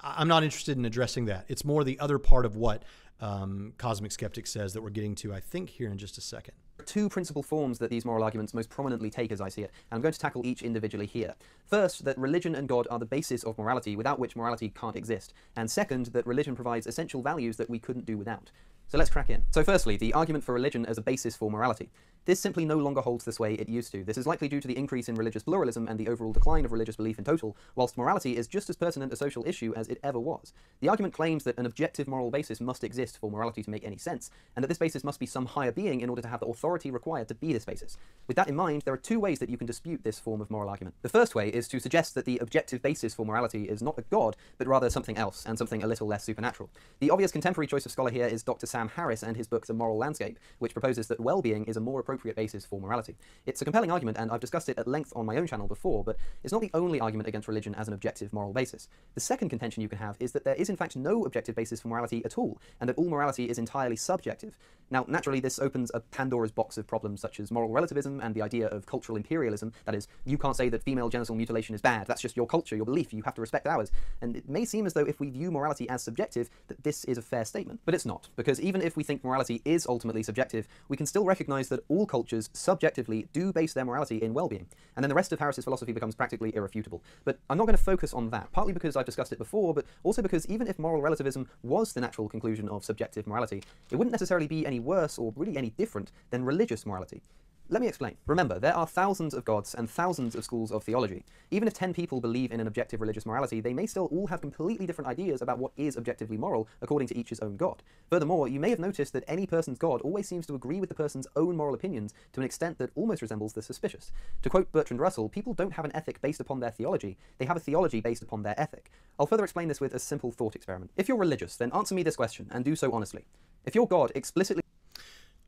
I'm not interested in addressing that. It's more the other part of what um, Cosmic Skeptic says that we're getting to, I think, here in just a second. Two principal forms that these moral arguments most prominently take as I see it, and I'm going to tackle each individually here. First, that religion and God are the basis of morality, without which morality can't exist. And second, that religion provides essential values that we couldn't do without. So let's crack in. So firstly, the argument for religion as a basis for morality. This simply no longer holds the sway it used to. This is likely due to the increase in religious pluralism and the overall decline of religious belief in total, whilst morality is just as pertinent a social issue as it ever was. The argument claims that an objective moral basis must exist for morality to make any sense, and that this basis must be some higher being in order to have the authority required to be this basis. With that in mind, there are two ways that you can dispute this form of moral argument. The first way is to suggest that the objective basis for morality is not a god, but rather something else, and something a little less supernatural. The obvious contemporary choice of scholar here is Doctor Sam Harris and his book The Moral Landscape, which proposes that well-being is a more appropriate basis for morality. It's a compelling argument, and I've discussed it at length on my own channel before, but it's not the only argument against religion as an objective moral basis. The second contention you can have is that there is in fact no objective basis for morality at all, and that all morality is entirely subjective. Now, naturally, this opens a Pandora's box of problems such as moral relativism and the idea of cultural imperialism, that is, you can't say that female genital mutilation is bad, that's just your culture, your belief, you have to respect ours, and it may seem as though if we view morality as subjective, that this is a fair statement. But it's not, because even if we think morality is ultimately subjective, we can still recognize that all cultures subjectively do base their morality in well-being, and then the rest of Harris's philosophy becomes practically irrefutable. But I'm not going to focus on that, partly because I've discussed it before, but also because even if moral relativism was the natural conclusion of subjective morality, it wouldn't necessarily be any worse or really any different than religious morality. Let me explain. Remember, there are thousands of gods and thousands of schools of theology. Even if ten people believe in an objective religious morality, they may still all have completely different ideas about what is objectively moral according to each his own god. Furthermore, you may have noticed that any person's god always seems to agree with the person's own moral opinions to an extent that almost resembles the suspicious. To quote Bertrand Russell, people don't have an ethic based upon their theology, they have a theology based upon their ethic. I'll further explain this with a simple thought experiment. If you're religious, then answer me this question, and do so honestly. If your god explicitly...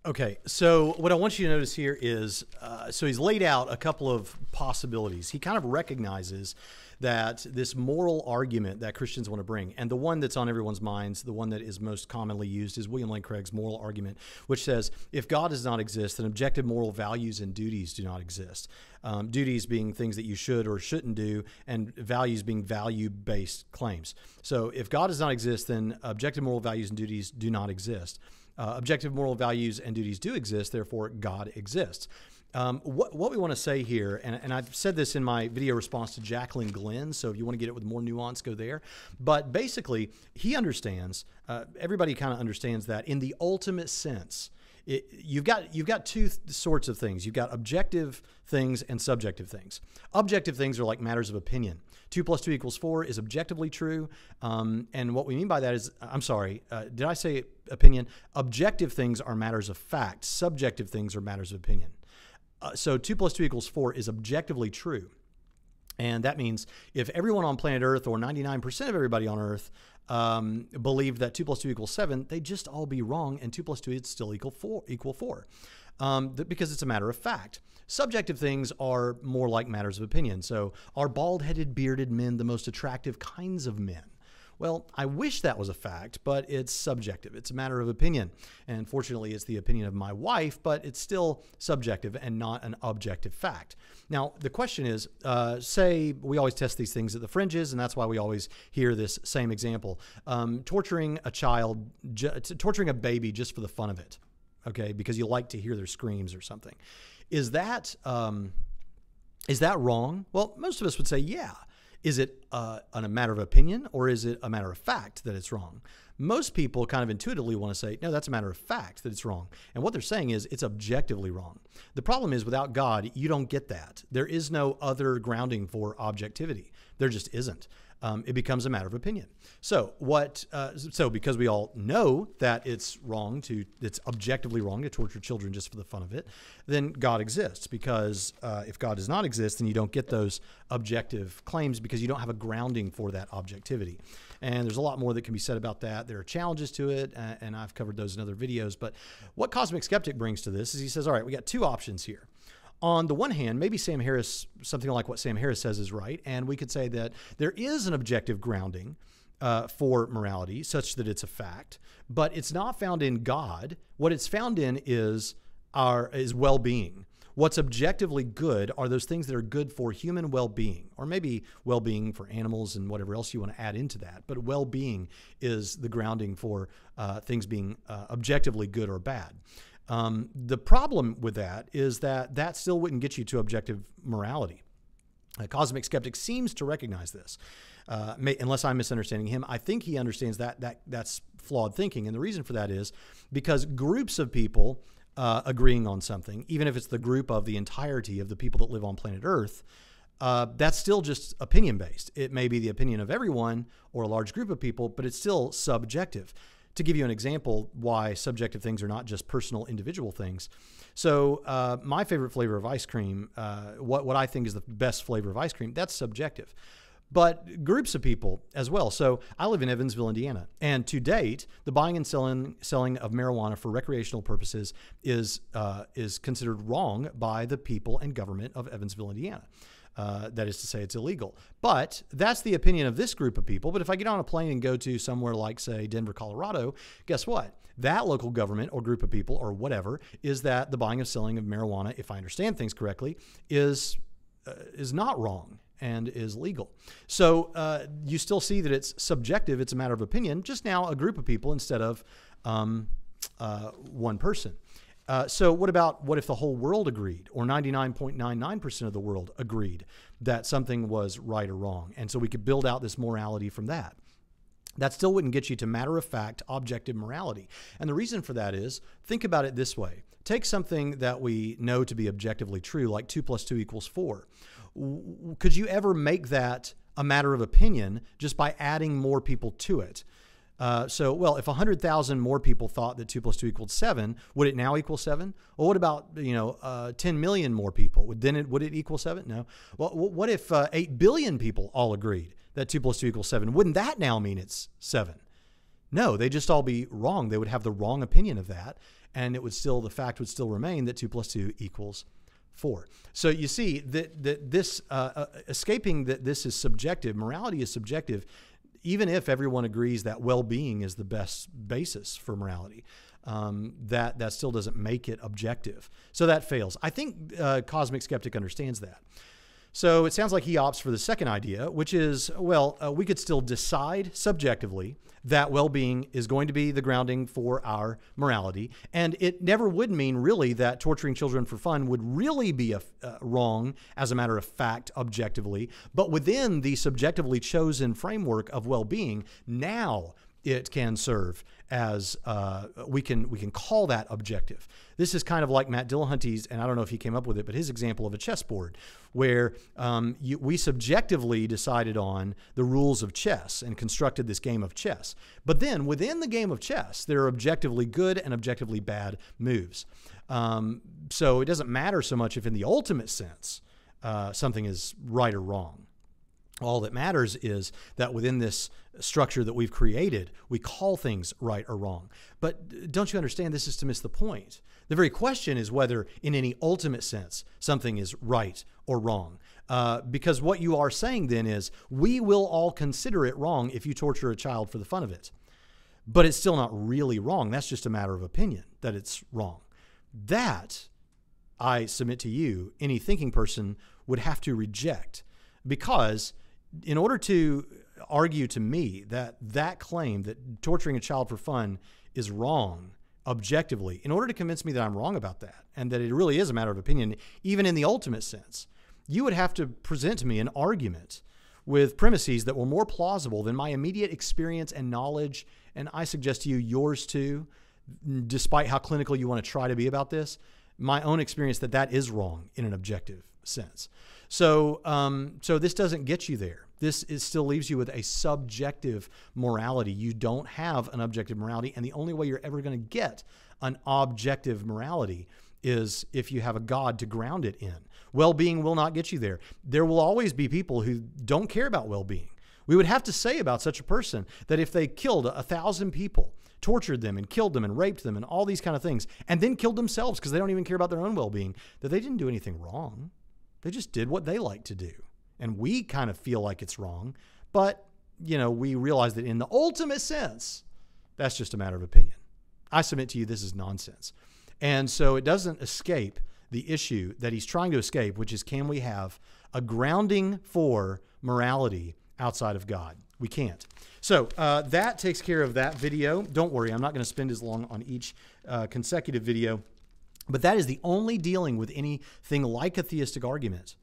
Okay, so what I want you to notice here is, uh, so he's laid out a couple of possibilities. He kind of recognizes that this moral argument that Christians want to bring, and the one that's on everyone's minds, the one that is most commonly used, is William Lane Craig's moral argument, which says, if God does not exist, then objective moral values and duties do not exist. Um, duties being things that you should or shouldn't do, and values being value-based claims. So if God does not exist, then objective moral values and duties do not exist. Uh, objective moral values and duties do exist, therefore God exists. Um, what, what we want to say here, and, and I've said this in my video response to Jacqueline Glenn, so if you want to get it with more nuance, go there. But basically, he understands, uh, everybody kind of understands that in the ultimate sense, It, you've got you've got two th sorts of things. You've got objective things and subjective things. Objective things are like matters of opinion. Two plus two equals four is objectively true, um, and what we mean by that is, I'm sorry, uh, did I say opinion? Objective things are matters of fact. Subjective things are matters of opinion. Uh, so two plus two equals four is objectively true, and that means if everyone on planet Earth, or ninety-nine percent of everybody on Earth, Um, believe that two plus two equals seven, they'd just all be wrong, and two plus two is still equal four, equal four um, th because it's a matter of fact. Subjective things are more like matters of opinion. So, are bald-headed, bearded men the most attractive kinds of men? Well, I wish that was a fact, but it's subjective. It's a matter of opinion, and fortunately, it's the opinion of my wife, but it's still subjective and not an objective fact. Now, the question is, uh, say we always test these things at the fringes, and that's why we always hear this same example. Um, torturing a child, ju- torturing a baby just for the fun of it, okay, because you like to hear their screams or something. Is that, um, is that wrong? Well, most of us would say, yeah. Is it uh, a matter of opinion, or is it a matter of fact that it's wrong? Most people kind of intuitively want to say, no, that's a matter of fact that it's wrong. And what they're saying is it's objectively wrong. The problem is, without God, you don't get that. There is no other grounding for objectivity. There just isn't. Um, it becomes a matter of opinion. So what? Uh, so because we all know that it's wrong to, it's objectively wrong to torture children just for the fun of it, then God exists. Because uh, if God does not exist, then you don't get those objective claims, because you don't have a grounding for that objectivity. And there's a lot more that can be said about that. There are challenges to it, uh, and I've covered those in other videos. But what Cosmic Skeptic brings to this is he says, all right, we got two options here. On the one hand, maybe Sam Harris, something like what Sam Harris says is right, and we could say that there is an objective grounding uh, for morality such that it's a fact, but it's not found in God. What it's found in is our is well-being. What's objectively good are those things that are good for human well-being, or maybe well-being for animals and whatever else you want to add into that. But well-being is the grounding for uh, things being uh, objectively good or bad. Um, the problem with that is that that still wouldn't get you to objective morality. A Cosmic Skeptic seems to recognize this, uh, may, unless I'm misunderstanding him. I think he understands that that that's flawed thinking, and the reason for that is because groups of people uh, agreeing on something, even if it's the group of the entirety of the people that live on planet Earth, uh, that's still just opinion-based. It may be the opinion of everyone or a large group of people, but it's still subjective. To give you an example why subjective things are not just personal individual things. So uh, my favorite flavor of ice cream, uh, what, what I think is the best flavor of ice cream, that's subjective. But groups of people as well. So I live in Evansville, Indiana. And to date, the buying and selling, selling of marijuana for recreational purposes is, uh, is considered wrong by the people and government of Evansville, Indiana. Uh, that is to say, it's illegal. But that's the opinion of this group of people. But if I get on a plane and go to somewhere like, say, Denver, Colorado, guess what? That local government or group of people or whatever is that the buying and selling of marijuana, if I understand things correctly, is uh, is not wrong and is legal. So uh, you still see that it's subjective. It's a matter of opinion. Just now, a group of people instead of um, uh, one person. Uh, so what about what if the whole world agreed or ninety-nine point nine nine percent of the world agreed that something was right or wrong? And so we could build out this morality from that. That still wouldn't get you to matter-of-fact, objective morality. And the reason for that is, think about it this way. Take something that we know to be objectively true, like two plus two equals four. Could you ever make that a matter of opinion just by adding more people to it? Uh, so, well, if one hundred thousand more people thought that two plus two equaled seven, would it now equal seven? Well, what about, you know, uh, ten million more people? Would, then it, would it equal seven? No. Well, what if uh, eight billion people all agreed that two plus two equals seven? Wouldn't that now mean it's seven? No, they'd just all be wrong. They would have the wrong opinion of that. And it would still, the fact would still remain that two plus two equals four. So you see that, that this, uh, uh, escaping that this is subjective, morality is subjective, even if everyone agrees that well-being is the best basis for morality, um, that, that still doesn't make it objective. So that fails. I think uh, Cosmic Skeptic understands that. So it sounds like he opts for the second idea, which is, well, uh, we could still decide subjectively that well-being is going to be the grounding for our morality. And it never would mean really that torturing children for fun would really be a, uh, wrong as a matter of fact objectively. But within the subjectively chosen framework of well-being, now it can serve as uh, we can we can call that objective. This is kind of like Matt Dillahunty's, and I don't know if he came up with it, but his example of a chessboard, where um, you, we subjectively decided on the rules of chess and constructed this game of chess. But then within the game of chess, there are objectively good and objectively bad moves. Um, so it doesn't matter so much if, in the ultimate sense, uh, something is right or wrong. All that matters is that within this structure that we've created, we call things right or wrong. But don't you understand this is to miss the point? The very question is whether in any ultimate sense something is right or wrong. Uh, because what you are saying then is we will all consider it wrong if you torture a child for the fun of it. But it's still not really wrong. That's just a matter of opinion that it's wrong. That, I submit to you, any thinking person would have to reject, because in order to argue to me that that claim that torturing a child for fun is wrong objectively, in order to convince me that I'm wrong about that and that it really is a matter of opinion, even in the ultimate sense, you would have to present to me an argument with premises that were more plausible than my immediate experience and knowledge, and I suggest to you yours too, despite how clinical you want to try to be about this, my own experience that that is wrong in an objective sense. So, um, so this doesn't get you there. This is still leaves you with a subjective morality. You don't have an objective morality, and the only way you're ever going to get an objective morality is if you have a God to ground it in. Well-being will not get you there. There will always be people who don't care about well-being. We would have to say about such a person that if they killed a thousand people, tortured them and killed them and raped them and all these kind of things, and then killed themselves because they don't even care about their own well-being, that they didn't do anything wrong. They just did what they like to do. And we kind of feel like it's wrong, but, you know, we realize that in the ultimate sense, that's just a matter of opinion. I submit to you this is nonsense. And so it doesn't escape the issue that he's trying to escape, which is, can we have a grounding for morality outside of God? We can't. So uh, that takes care of that video. Don't worry, I'm not going to spend as long on each uh, consecutive video. But that is the only dealing with anything like a theistic argument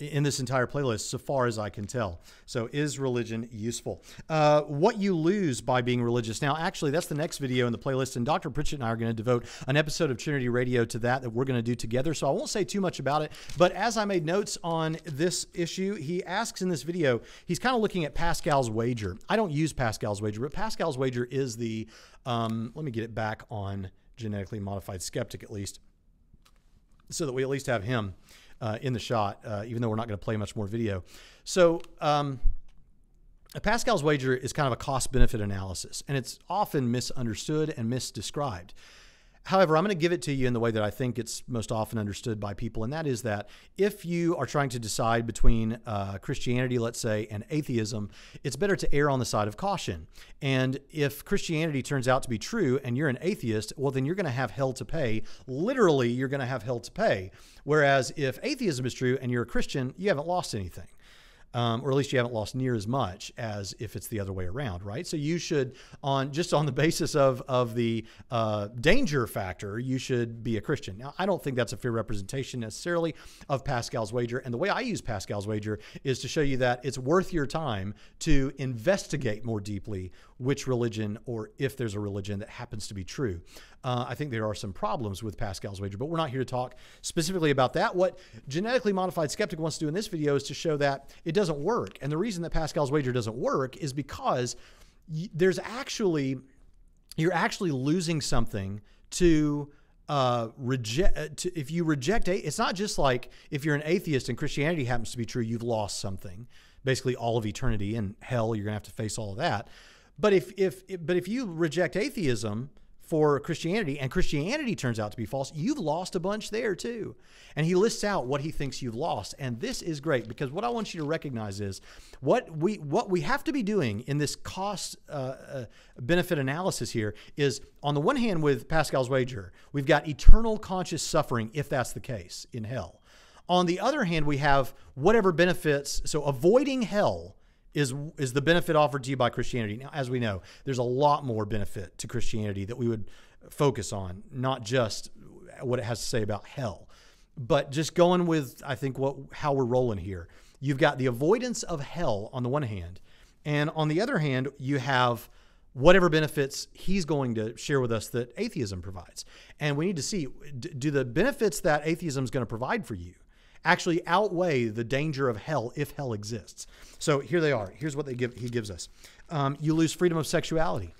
in this entire playlist, so far as I can tell. So, is religion useful? Uh, what you lose by being religious. Now, actually, that's the next video in the playlist, and Doctor Pritchett and I are going to devote an episode of Trinity Radio to that that we're going to do together, so I won't say too much about it, but as I made notes on this issue, he asks in this video, he's kind of looking at Pascal's wager. I don't use Pascal's wager, but Pascal's wager is the, um, let me get it back on Genetically Modified Skeptic at least, so that we at least have him Uh, in the shot, uh, even though we're not going to play much more video. So um, Pascal's wager is kind of a cost-benefit analysis, and it's often misunderstood and misdescribed. However, I'm going to give it to you in the way that I think it's most often understood by people, and that is that if you are trying to decide between uh, Christianity, let's say, and atheism, it's better to err on the side of caution. And if Christianity turns out to be true and you're an atheist, well, then you're going to have hell to pay. Literally, you're going to have hell to pay. Whereas if atheism is true and you're a Christian, you haven't lost anything. Um, or at least you haven't lost near as much as if it's the other way around, right? So you should, on just on the basis of of the uh, danger factor, you should be a Christian. Now, I don't think that's a fair representation necessarily of Pascal's wager. And the way I use Pascal's wager is to show you that it's worth your time to investigate more deeply which religion, or if there's a religion that happens to be true. Uh, I think there are some problems with Pascal's wager, but we're not here to talk specifically about that. What Genetically Modified Skeptic wants to do in this video is to show that it doesn't doesn't work. And the reason that Pascal's wager doesn't work is because there's actually, you're actually losing something to uh, reject. To, if you reject, a, it's not just like if you're an atheist and Christianity happens to be true, you've lost something, basically all of eternity and hell, you're gonna have to face all of that. But if, if, but if you reject atheism for Christianity and Christianity turns out to be false, you've lost a bunch there too. And he lists out what he thinks you've lost. And this is great, because what I want you to recognize is what we what we have to be doing in this cost uh, benefit analysis here is, on the one hand, with Pascal's wager, we've got eternal conscious suffering, if that's the case, in hell. On the other hand, we have whatever benefits, so avoiding hell Is, is the benefit offered to you by Christianity. Now, as we know, there's a lot more benefit to Christianity that we would focus on, not just what it has to say about hell. But just going with, I think, what how we're rolling here. You've got the avoidance of hell on the one hand, and on the other hand, you have whatever benefits he's going to share with us that atheism provides. And we need to see, do the benefits that atheism is going to provide for you actually outweigh the danger of hell, if hell exists? So here they are. Here's what they give. He gives us. Um, you lose freedom of sexuality.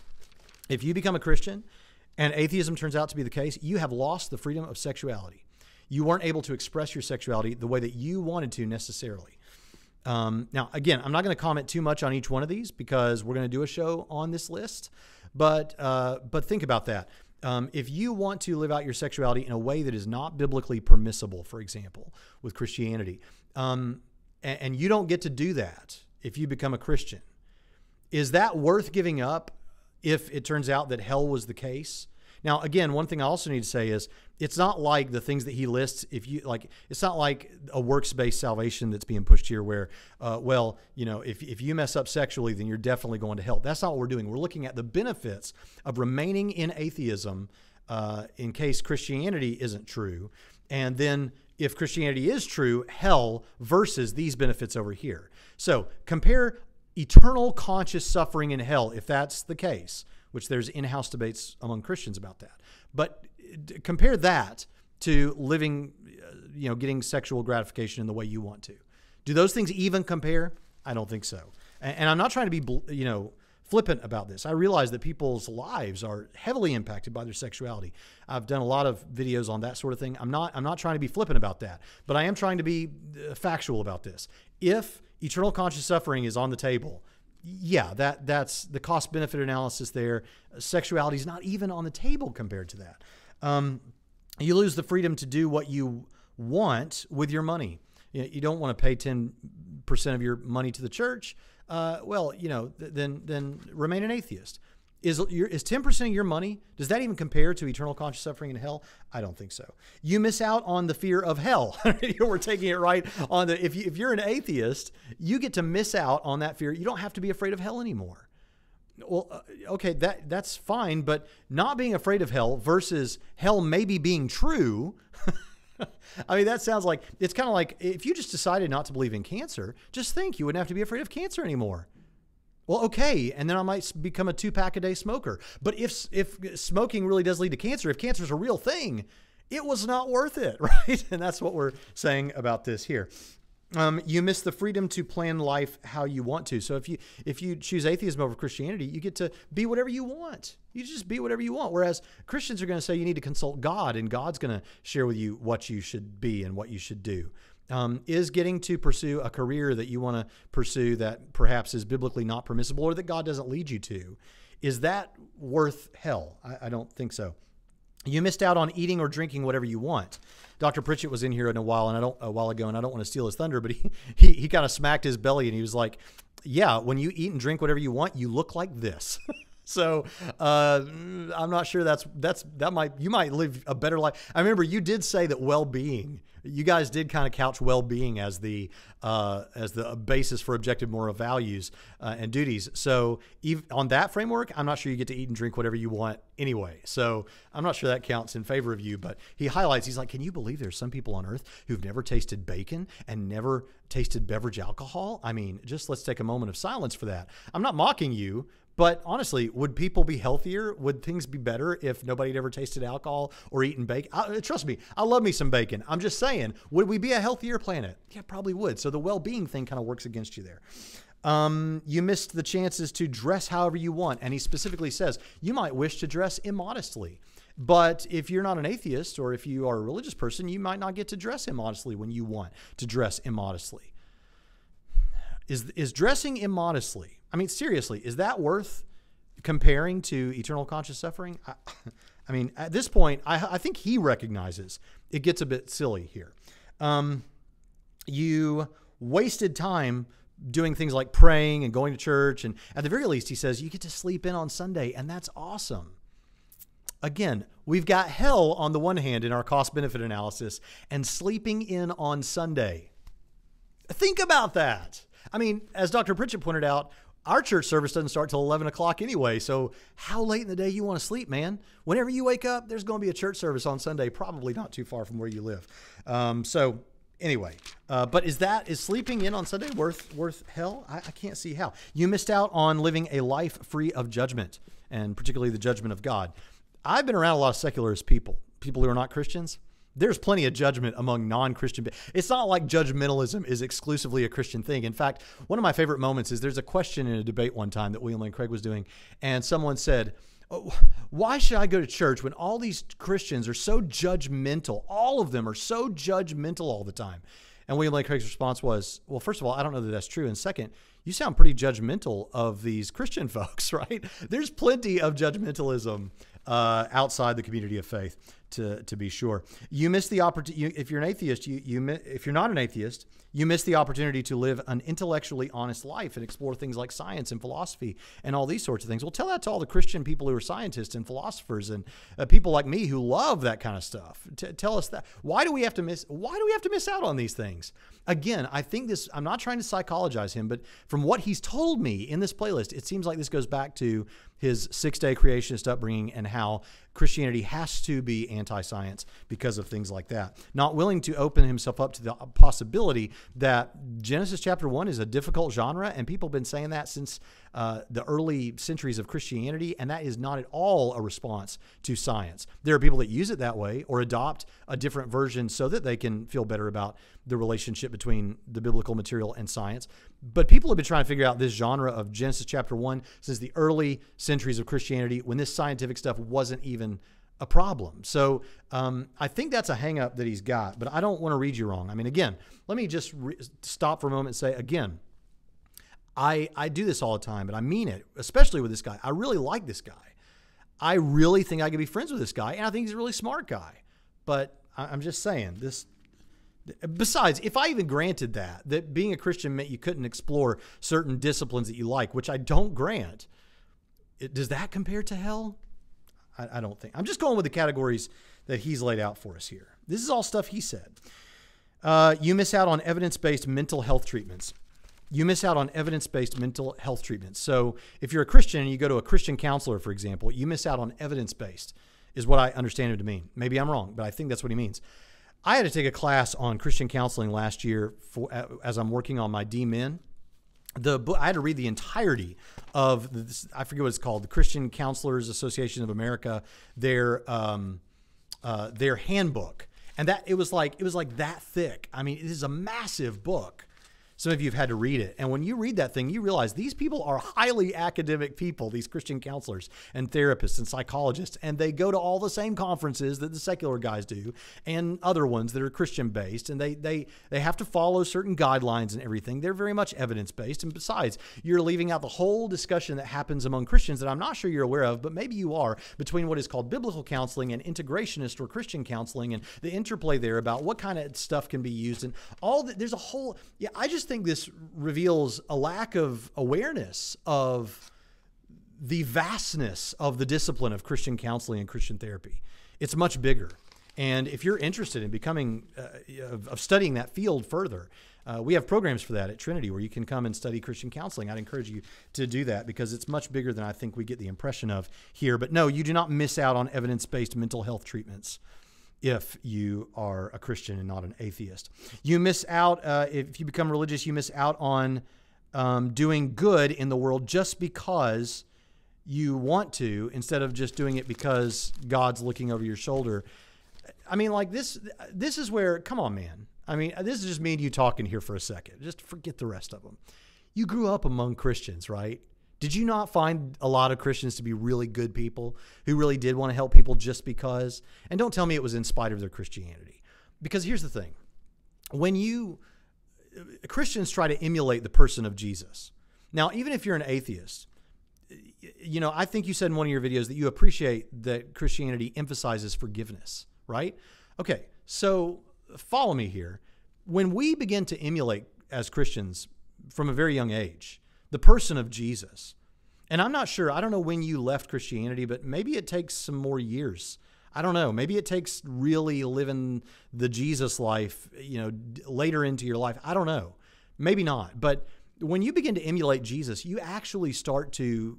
If you become a Christian and atheism turns out to be the case, you have lost the freedom of sexuality. You weren't able to express your sexuality the way that you wanted to necessarily. Um, now, again, I'm not going to comment too much on each one of these because we're going to do a show on this list. But uh, but think about that. Um, if you want to live out your sexuality in a way that is not biblically permissible, for example, with Christianity, um, and, and you don't get to do that if you become a Christian, is that worth giving up if it turns out that hell was the case? Now, again, one thing I also need to say is it's not like the things that he lists. If you like, it's not like a works-based salvation that's being pushed here where, uh, well, you know, if, if you mess up sexually, then you're definitely going to hell. That's not what we're doing. We're looking at the benefits of remaining in atheism uh, in case Christianity isn't true. And then if Christianity is true, hell versus these benefits over here. So compare eternal conscious suffering in hell, if that's the case, which there's in-house debates among Christians about that. But compare that to living, you know, getting sexual gratification in the way you want to. Do those things even compare? I don't think so. And I'm not trying to be, you know, flippant about this. I realize that people's lives are heavily impacted by their sexuality. I've done a lot of videos on that sort of thing. I'm not, I'm not trying to be flippant about that, but I am trying to be factual about this. If eternal conscious suffering is on the table, yeah, that, that's the cost-benefit analysis there. Sexuality is not even on the table compared to that. Um, you lose the freedom to do what you want with your money. You know, you don't want to pay ten percent of your money to the church. Uh, well, you know, th then then remain an atheist. Is your, is ten percent of your money, does that even compare to eternal conscious suffering in hell? I don't think so. You miss out on the fear of hell. We're taking it right on the, if, you, if you're an atheist, you get to miss out on that fear. You don't have to be afraid of hell anymore. Well, uh, okay, that that's fine, but not being afraid of hell versus hell maybe being true I mean, that sounds like, it's kind of like if you just decided not to believe in cancer, just think you wouldn't have to be afraid of cancer anymore. Well, okay, and then I might become a two-pack-a-day smoker. But if if smoking really does lead to cancer, if cancer is a real thing, it was not worth it, right? And that's what we're saying about this here. Um, you miss the freedom to plan life how you want to. So if you if you choose atheism over Christianity, you get to be whatever you want. You just be whatever you want. Whereas Christians are going to say you need to consult God, and God's going to share with you what you should be and what you should do. Um, is getting to pursue a career that you want to pursue that perhaps is biblically not permissible or that God doesn't lead you to, is that worth hell? I, I don't think so. You missed out on eating or drinking whatever you want. Doctor Pritchett was in here in a while, and I don't a while ago, and I don't want to steal his thunder, but he he, he kind of smacked his belly and he was like, "Yeah, when you eat and drink whatever you want, you look like this." So uh, I'm not sure that's that's that might you might live a better life. I remember you did say that well-being. You guys did kind of couch well-being as the uh, as the basis for objective moral values uh, and duties. So even on that framework, I'm not sure you get to eat and drink whatever you want anyway. So I'm not sure that counts in favor of you. But he highlights, he's like, can you believe there's some people on earth who've never tasted bacon and never tasted beverage alcohol? I mean, just let's take a moment of silence for that. I'm not mocking you. But honestly, would people be healthier? Would things be better if nobody had ever tasted alcohol or eaten bacon? I, trust me, I love me some bacon. I'm just saying, would we be a healthier planet? Yeah, probably would. So the well-being thing kind of works against you there. Um, you missed the chances to dress however you want. And he specifically says, you might wish to dress immodestly. But if you're not an atheist or if you are a religious person, you might not get to dress immodestly when you want to dress immodestly. Is, is dressing immodestly, I mean, seriously, is that worth comparing to eternal conscious suffering? I, I mean, at this point, I, I think he recognizes it gets a bit silly here. Um, you wasted time doing things like praying and going to church. And at the very least, he says, you get to sleep in on Sunday, and that's awesome. Again, we've got hell on the one hand in our cost-benefit analysis and sleeping in on Sunday. Think about that. I mean, as Doctor Pritchett pointed out, our church service doesn't start till eleven o'clock anyway. So how late in the day you want to sleep, man? Whenever you wake up, there's going to be a church service on Sunday, probably not too far from where you live. Um, so anyway, uh, but is that is sleeping in on Sunday worth worth hell? I, I can't see how. You missed out on living a life free of judgment, and particularly the judgment of God. I've been around a lot of secularist people, people who are not Christians. There's plenty of judgment among non-Christian. It's not like judgmentalism is exclusively a Christian thing. In fact, one of my favorite moments is there's a question in a debate one time that William Lane Craig was doing, and someone said, oh, why should I go to church when all these Christians are so judgmental? All of them are so judgmental all the time. And William Lane Craig's response was, well, first of all, I don't know that that's true. And second, you sound pretty judgmental of these Christian folks, right? There's plenty of judgmentalism uh, outside the community of faith. To, to be sure, you miss the opportunity. You, if you're an atheist, you, you if you're not an atheist, you miss the opportunity to live an intellectually honest life and explore things like science and philosophy and all these sorts of things. Well, tell that to all the Christian people who are scientists and philosophers and uh, people like me who love that kind of stuff. T- tell us that. Why do we have to miss? Why do we have to miss out on these things? Again, I think this. I'm not trying to psychologize him, but from what he's told me in this playlist, it seems like this goes back to his six-day creationist upbringing and how Christianity has to be anti-science because of things like that. Not willing to open himself up to the possibility that Genesis chapter one is a difficult genre, and people have been saying that since uh, the early centuries of Christianity, and that is not at all a response to science. There are people that use it that way or adopt a different version so that they can feel better about the relationship between the biblical material and science. But people have been trying to figure out this genre of Genesis chapter one since the early centuries of Christianity, when this scientific stuff wasn't even a problem. So um, I think that's a hang up that he's got, but I don't want to read you wrong. I mean, again, let me just re stop for a moment and say, again, I, I do this all the time, but I mean it, especially with this guy. I really like this guy. I really think I could be friends with this guy, and I think he's a really smart guy. But I, I'm just saying this. Besides, if I even granted that, that being a Christian meant you couldn't explore certain disciplines that you like, which I don't grant, it, does that compare to hell? I, I don't think. I'm just going with the categories that he's laid out for us here. This is all stuff he said. Uh, you miss out on evidence-based mental health treatments. You miss out on evidence-based mental health treatments. So if you're a Christian and you go to a Christian counselor, for example, you miss out on evidence-based is what I understand him to mean. Maybe I'm wrong, but I think that's what he means. I had to take a class on Christian counseling last year for, as I'm working on my D Min. The book, I had to read the entirety of this, I forget what it's called, the Christian Counselors Association of America, their um, uh, their handbook, and that it was like it was like that thick. I mean, it is a massive book. Some of you have had to read it, and when you read that thing, you realize these people are highly academic people, these Christian counselors and therapists and psychologists, and they go to all the same conferences that the secular guys do and other ones that are Christian-based, and they they they have to follow certain guidelines and everything. They're very much evidence-based, and besides, you're leaving out the whole discussion that happens among Christians that I'm not sure you're aware of, but maybe you are, between what is called biblical counseling and integrationist or Christian counseling, and the interplay there about what kind of stuff can be used, and all that. There's a whole, yeah, I just I think this reveals a lack of awareness of the vastness of the discipline of Christian counseling and Christian therapy. It's much bigger. And if you're interested in becoming, uh, of, of studying that field further, uh, we have programs for that at Trinity where you can come and study Christian counseling. I'd encourage you to do that because it's much bigger than I think we get the impression of here. But no, you do not miss out on evidence-based mental health treatments if you are a Christian and not an atheist. You miss out, uh, if you become religious, you miss out on um, doing good in the world just because you want to, instead of just doing it because God's looking over your shoulder. I mean, like this, this is where, come on, man. I mean, this is just me and you talking here for a second. Just forget the rest of them. You grew up among Christians, right? Did you not find a lot of Christians to be really good people who really did want to help people just because? And don't tell me it was in spite of their Christianity. Because here's the thing. When you, Christians try to emulate the person of Jesus. Now, even if you're an atheist, you know, I think you said in one of your videos that you appreciate that Christianity emphasizes forgiveness, right? Okay, so follow me here. When we begin to emulate as Christians from a very young age, the person of Jesus. And I'm not sure, I don't know when you left Christianity, but maybe it takes some more years. I don't know. Maybe it takes really living the Jesus life, you know, later into your life. I don't know. Maybe not. But when you begin to emulate Jesus, you actually start to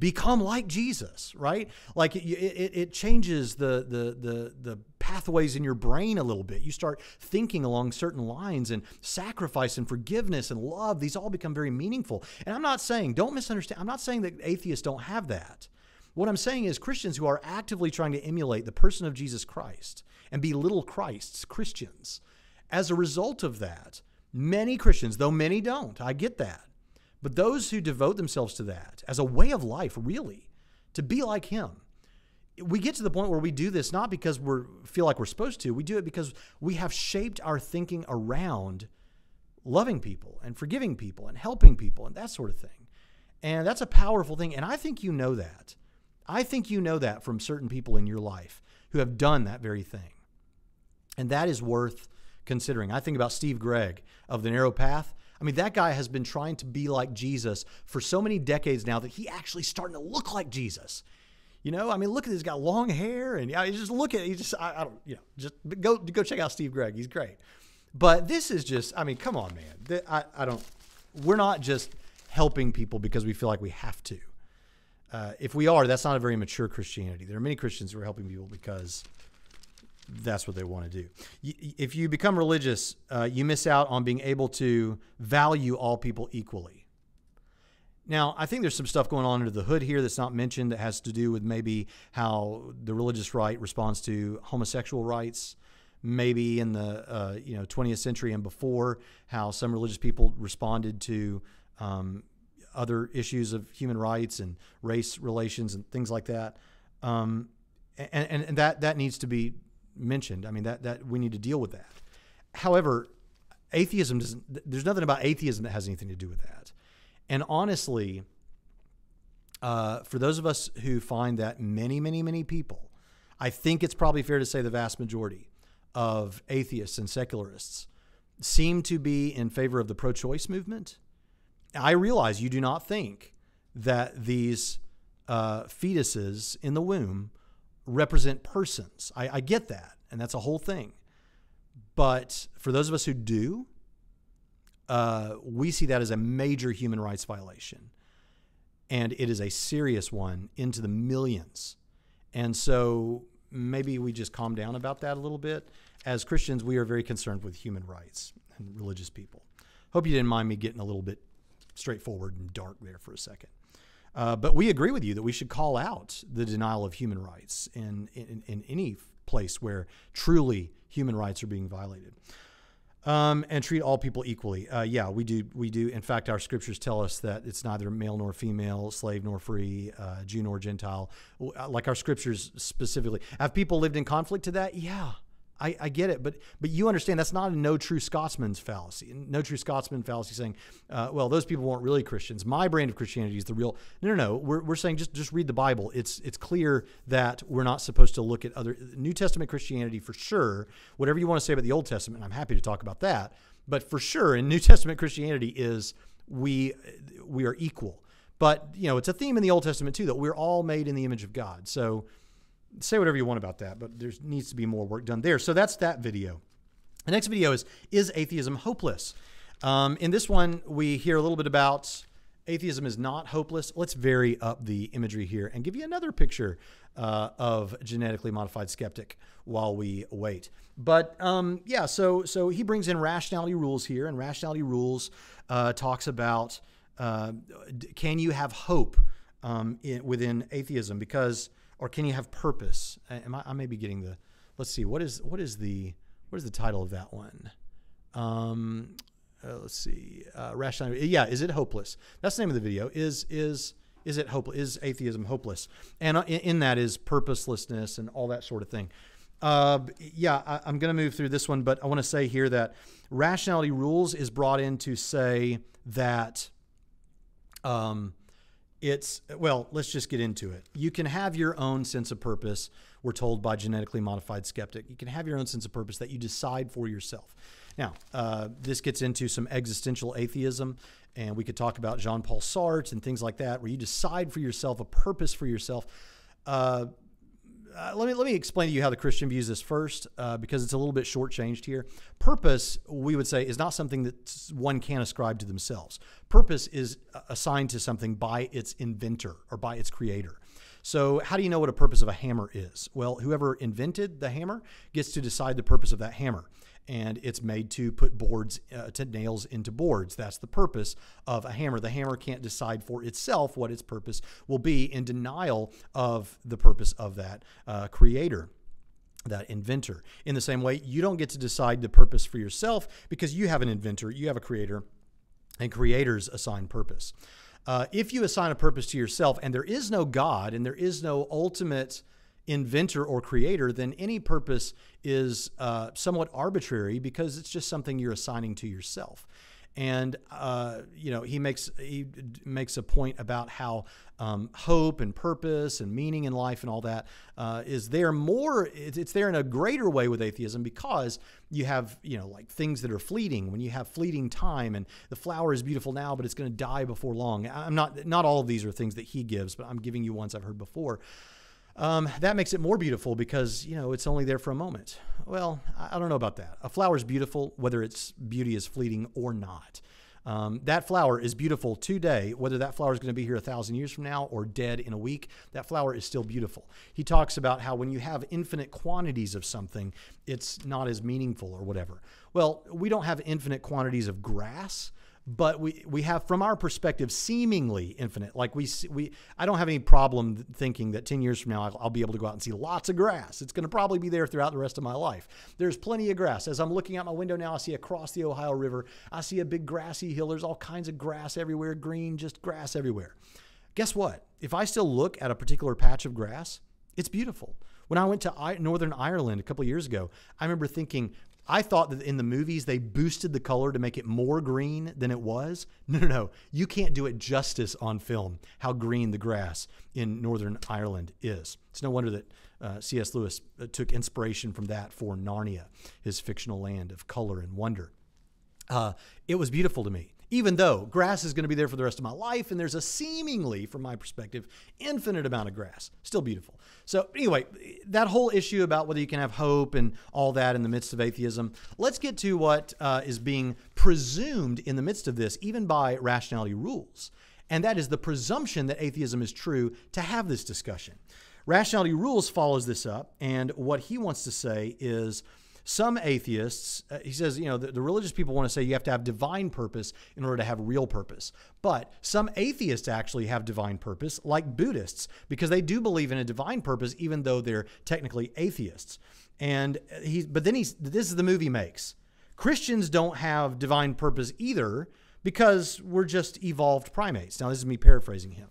become like Jesus, right? Like it, it, it changes the, the, the, the pathways in your brain a little bit. You start thinking along certain lines, and sacrifice and forgiveness and love, these all become very meaningful. And I'm not saying, don't misunderstand, I'm not saying that atheists don't have that. What I'm saying is Christians who are actively trying to emulate the person of Jesus Christ and belittle Christ's Christians. As a result of that, many Christians, though many don't, I get that, but those who devote themselves to that as a way of life, really, to be like him, we get to the point where we do this not because we feel like we're supposed to. We do it because we have shaped our thinking around loving people and forgiving people and helping people and that sort of thing. And that's a powerful thing. And I think you know that. I think you know that from certain people in your life who have done that very thing. And that is worth considering. I think about Steve Gregg of The Narrow Path. I mean, that guy has been trying to be like Jesus for so many decades now that he actually starting to look like Jesus. You know, I mean, look at this, he's got long hair, and I just look at it. He just, I, I don't, you know, just go go check out Steve Gregg. He's great. But this is just, I mean, come on, man. I, I don't, we're not just helping people because we feel like we have to. Uh, if we are, that's not a very mature Christianity. There are many Christians who are helping people because that's what they want to do. If you become religious, uh, you miss out on being able to value all people equally. Now, I think there's some stuff going on under the hood here that's not mentioned that has to do with maybe how the religious right responds to homosexual rights, maybe in the uh, you know, twentieth century and before, how some religious people responded to um, other issues of human rights and race relations and things like that. Um, and and, and that, that needs to be mentioned. I mean, that, that we need to deal with that. However, atheism doesn't, there's nothing about atheism that has anything to do with that. And honestly, uh, for those of us who find that many, many, many people, I think it's probably fair to say the vast majority of atheists and secularists seem to be in favor of the pro-choice movement. I realize you do not think that these uh, fetuses in the womb represent persons. I, I get that, and that's a whole thing. But for those of us who do, uh, we see that as a major human rights violation, and it is a serious one into the millions. And so maybe we just calm down about that a little bit. As Christians, we are very concerned with human rights and religious people. Hope you didn't mind me getting a little bit straightforward and dark there for a second. Uh, but we agree with you that we should call out the denial of human rights in, in, in any place where truly human rights are being violated. Um, and treat all people equally. Uh, yeah, we do. We do. In fact, our scriptures tell us that it's neither male nor female, slave nor free, uh, Jew nor Gentile. Like our scriptures specifically. Have people lived in conflict to that? Yeah, I, I get it. But but you understand that's not a no true Scotsman's fallacy. No true Scotsman fallacy saying, uh, well, those people weren't really Christians. My brand of Christianity is the real. No, no, no. We're we're saying just just read the Bible. It's it's clear that we're not supposed to look at other New Testament Christianity for sure. Whatever you want to say about the Old Testament, I'm happy to talk about that. But for sure, in New Testament Christianity is we we are equal. But you know, it's a theme in the Old Testament too that we're all made in the image of God. So. Say whatever you want about that, but there needs to be more work done there. So that's that video. The next video is, is atheism hopeless? Um, in this one, we hear a little bit about atheism is not hopeless. Let's vary up the imagery here and give you another picture uh, of genetically modified skeptic while we wait. But um, yeah, so, so he brings in Rationality Rules here, and Rationality Rules uh, talks about uh, can you have hope um, in, within atheism? Because or can you have purpose? Am I, I may be getting the, let's see, what is, what is the, what is the title of that one? Um, uh, let's see, uh, rationality. Yeah. Is it hopeless? That's the name of the video. Is, is, is it hopeless? Is atheism hopeless? And in, in that is purposelessness and all that sort of thing. Uh, yeah, I, I'm going to move through this one, but I want to say here that Rationality Rules is brought in to say that, um, It's, well, let's just get into it. You can have your own sense of purpose, we're told by genetically modified skeptic. You can have your own sense of purpose that you decide for yourself. Now, uh, this gets into some existential atheism, and we could talk about Jean-Paul Sartre and things like that, where you decide for yourself a purpose for yourself. Uh, uh, let me let me explain to you how the Christian views this first, uh, because it's a little bit shortchanged here. Purpose, we would say, is not something that one can ascribe to themselves. Purpose is assigned to something by its inventor or by its creator. So how do you know what a purpose of a hammer is? Well, whoever invented the hammer gets to decide the purpose of that hammer. And it's made to put boards, uh, to nails into boards. That's the purpose of a hammer. The hammer can't decide for itself what its purpose will be, in denial of the purpose of that uh, creator, that inventor. In the same way, you don't get to decide the purpose for yourself because you have an inventor, you have a creator, and creators assign purpose. Uh, if you assign a purpose to yourself and there is no God and there is no ultimate inventor or creator, then any purpose is uh, somewhat arbitrary because it's just something you're assigning to yourself. And, uh, you know, he makes, he makes a point about how um, hope and purpose and meaning in life and all that uh, is there more, it's there in a greater way with atheism because you have, you know, like things that are fleeting, when you have fleeting time and the flower is beautiful now, but it's going to die before long. I'm not, not all of these are things that he gives, but I'm giving you ones I've heard before. Um, that makes it more beautiful because, you know, it's only there for a moment. Well, I don't know about that. A flower is beautiful, whether its beauty is fleeting or not. Um, that flower is beautiful today, whether that flower is going to be here a thousand years from now or dead in a week, that flower is still beautiful. He talks about how when you have infinite quantities of something, it's not as meaningful or whatever. Well, we don't have infinite quantities of grass. But we, we have, from our perspective, seemingly infinite. Like we, we, I don't have any problem thinking that ten years from now, I'll, I'll be able to go out and see lots of grass. It's going to probably be there throughout the rest of my life. There's plenty of grass. As I'm looking out my window now, I see across the Ohio River, I see a big grassy hill. There's all kinds of grass everywhere, green, just grass everywhere. Guess what? If I still look at a particular patch of grass, it's beautiful. When I went to Northern Ireland a couple of years ago, I remember thinking, I thought that in the movies, they boosted the color to make it more green than it was. No, no, no. You can't do it justice on film, how green the grass in Northern Ireland is. It's no wonder that uh, C S Lewis took inspiration from that for Narnia, his fictional land of color and wonder. Uh, it was beautiful to me, even though grass is going to be there for the rest of my life. And there's a seemingly, from my perspective, infinite amount of grass, still beautiful. So anyway, that whole issue about whether you can have hope and all that in the midst of atheism, let's get to what uh, is being presumed in the midst of this, even by Rationality Rules. And that is the presumption that atheism is true to have this discussion. Rationality Rules follows this up, and what he wants to say is some atheists, uh, he says, you know, the, the religious people want to say you have to have divine purpose in order to have real purpose. But some atheists actually have divine purpose, like Buddhists, because they do believe in a divine purpose, even though they're technically atheists. And he, but then he's, this is the movie makes. Christians don't have divine purpose either because we're just evolved primates. Now, this is me paraphrasing him.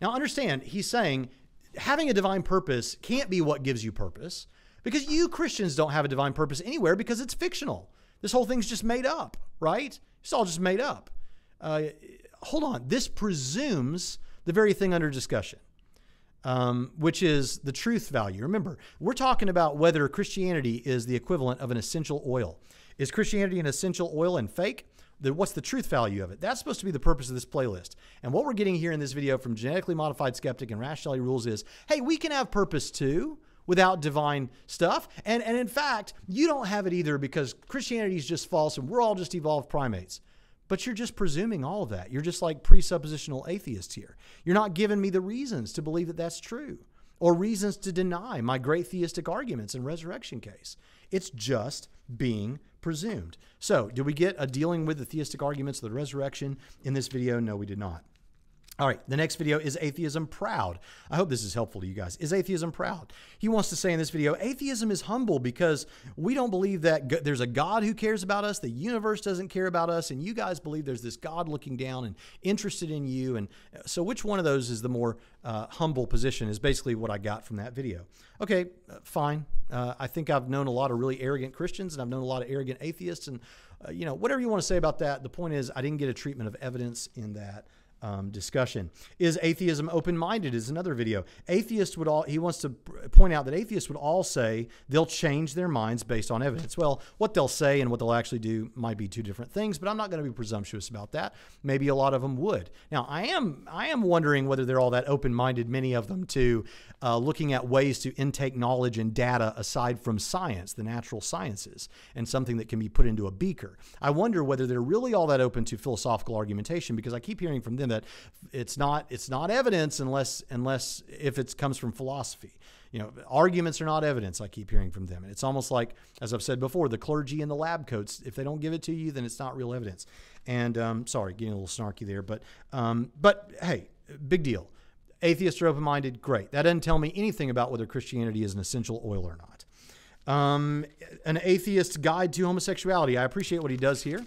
Now, understand, he's saying having a divine purpose can't be what gives you purpose, because you Christians don't have a divine purpose anywhere because it's fictional. This whole thing's just made up, right? It's all just made up. Uh, hold on. This presumes the very thing under discussion, um, which is the truth value. Remember, we're talking about whether Christianity is the equivalent of an essential oil. Is Christianity an essential oil and fake? The, what's the truth value of it? That's supposed to be the purpose of this playlist. And what we're getting here in this video from Genetically Modified Skeptic and Rationality Rules is, hey, we can have purpose too, without divine stuff. And, and in fact, you don't have it either because Christianity is just false and we're all just evolved primates. But you're just presuming all of that. You're just like presuppositional atheists here. You're not giving me the reasons to believe that that's true or reasons to deny my great theistic arguments and resurrection case. It's just being presumed. So did we get a dealing with the theistic arguments of the resurrection in this video? No, we did not. All right, the next video is Atheism Proud. I hope this is helpful to you guys. Is atheism proud? He wants to say in this video, atheism is humble because we don't believe that there's a God who cares about us, the universe doesn't care about us, and you guys believe there's this God looking down and interested in you. And so which one of those is the more uh, humble position is basically what I got from that video. Okay, uh, fine. Uh, I think I've known a lot of really arrogant Christians and I've known a lot of arrogant atheists. And, uh, you know, whatever you want to say about that, the point is I didn't get a treatment of evidence in that Um, discussion. Is atheism open-minded is another video. Atheists would all, he wants to point out that atheists would all say they'll change their minds based on evidence. Well, what they'll say and what they'll actually do might be two different things, but I'm not going to be presumptuous about that. Maybe a lot of them would. Now, I am, I am wondering whether they're all that open-minded, many of them, to uh, looking at ways to intake knowledge and data aside from science, the natural sciences, and something that can be put into a beaker. I wonder whether they're really all that open to philosophical argumentation, because I keep hearing from them that it's not it's not evidence unless unless if it comes from philosophy. You know, arguments are not evidence, I keep hearing from them. And it's almost like, as I've said before, the clergy and the lab coats, if they don't give it to you, then it's not real evidence. And um, sorry, getting a little snarky there, but um, but hey, big deal. Atheists are open-minded, great. That doesn't tell me anything about whether Christianity is an essential oil or not. Um, an atheist's guide to homosexuality. I appreciate what he does here.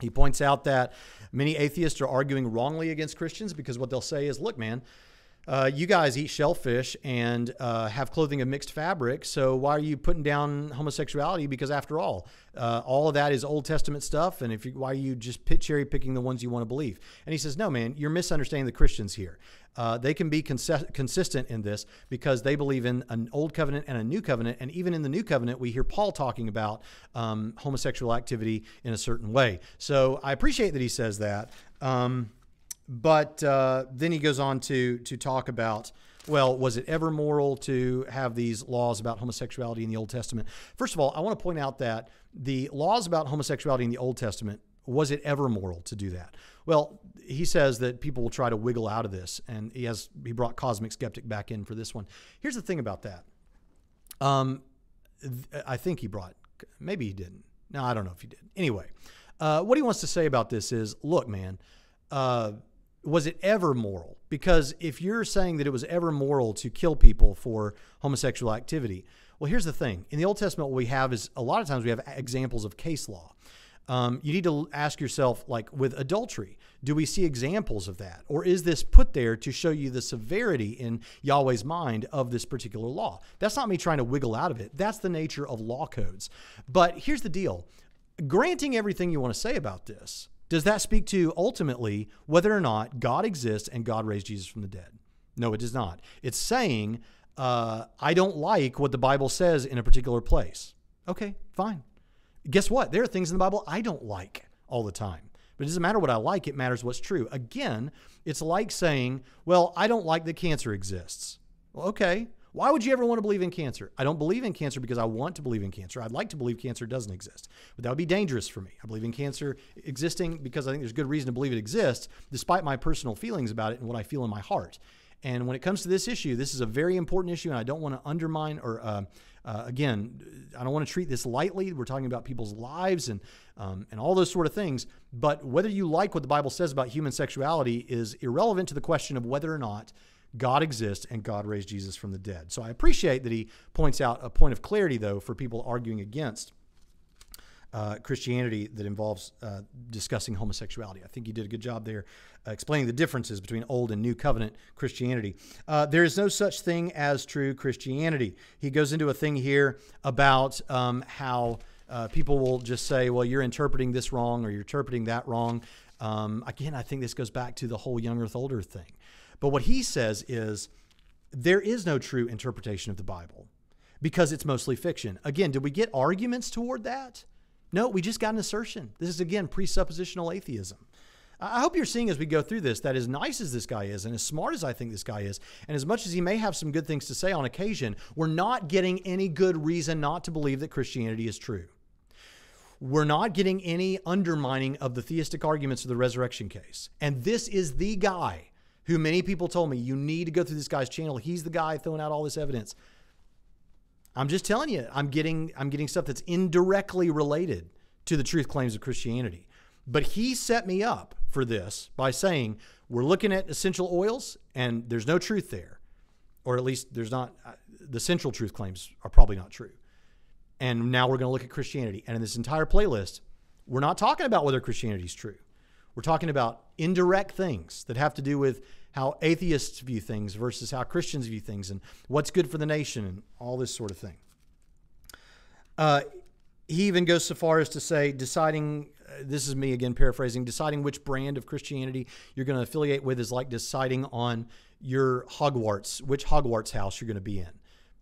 He points out that many atheists are arguing wrongly against Christians because what they'll say is, look, man, uh, you guys eat shellfish and uh, have clothing of mixed fabric, so why are you putting down homosexuality? Because after all, uh, all of that is Old Testament stuff, and if you, why are you just pit cherry picking the ones you want to believe? And he says, no, man, you're misunderstanding the Christians here. Uh, they can be consi consistent in this because they believe in an old covenant and a new covenant. And even in the new covenant, we hear Paul talking about um, homosexual activity in a certain way. So I appreciate that he says that. Um, but uh, then he goes on to to talk about, well, was it ever moral to have these laws about homosexuality in the Old Testament? First of all, I want to point out that the laws about homosexuality in the Old Testament, was it ever moral to do that? Well, he says that people will try to wiggle out of this, and he has he brought Cosmic Skeptic back in for this one. Here's the thing about that. Um, th I think he brought, maybe he didn't. No, I don't know if he did. Anyway, uh, what he wants to say about this is, look, man, uh, was it ever moral? Because if you're saying that it was ever moral to kill people for homosexual activity, well, here's the thing. In the Old Testament, what we have is a lot of times we have examples of case law. Um, you need to ask yourself, like with adultery, do we see examples of that? Or is this put there to show you the severity in Yahweh's mind of this particular law? That's not me trying to wiggle out of it. That's the nature of law codes. But here's the deal. Granting everything you want to say about this, does that speak to ultimately whether or not God exists and God raised Jesus from the dead? No, it does not. It's saying, uh, I don't like what the Bible says in a particular place. Okay, fine. Guess what? There are things in the Bible I don't like all the time. But it doesn't matter what I like. It matters what's true. Again, it's like saying, well, I don't like that cancer exists. Well, okay. Why would you ever want to believe in cancer? I don't believe in cancer because I want to believe in cancer. I'd like to believe cancer doesn't exist. But that would be dangerous for me. I believe in cancer existing because I think there's good reason to believe it exists, despite my personal feelings about it and what I feel in my heart. And when it comes to this issue, this is a very important issue, and I don't want to undermine or, uh, uh, again, I don't want to treat this lightly. We're talking about people's lives and, um, and all those sort of things. But whether you like what the Bible says about human sexuality is irrelevant to the question of whether or not God exists and God raised Jesus from the dead. So I appreciate that he points out a point of clarity, though, for people arguing against Uh, Christianity that involves uh, discussing homosexuality. I think you did a good job there uh, explaining the differences between Old and New Covenant Christianity. Uh, there is no such thing as true Christianity. He goes into a thing here about um, how uh, people will just say, well, you're interpreting this wrong or you're interpreting that wrong. Um, again, I think this goes back to the whole young earth, old earth thing. But what he says is there is no true interpretation of the Bible because it's mostly fiction. Again, did we get arguments toward that? No, we just got an assertion. This is, again, presuppositional atheism. I hope you're seeing as we go through this that as nice as this guy is and as smart as I think this guy is, and as much as he may have some good things to say on occasion, we're not getting any good reason not to believe that Christianity is true. We're not getting any undermining of the theistic arguments of the resurrection case. And this is the guy who many people told me, you need to go through this guy's channel. He's the guy throwing out all this evidence. I'm just telling you, I'm getting I'm getting stuff that's indirectly related to the truth claims of Christianity. But he set me up for this by saying, we're looking at essential oils and there's no truth there. Or at least there's not, the central truth claims are probably not true. And now we're going to look at Christianity. And in this entire playlist, we're not talking about whether Christianity is true. We're talking about indirect things that have to do with how atheists view things versus how Christians view things and what's good for the nation and all this sort of thing. Uh, he even goes so far as to say deciding, uh, this is me again paraphrasing, deciding which brand of Christianity you're going to affiliate with is like deciding on your Hogwarts, which Hogwarts house you're going to be in.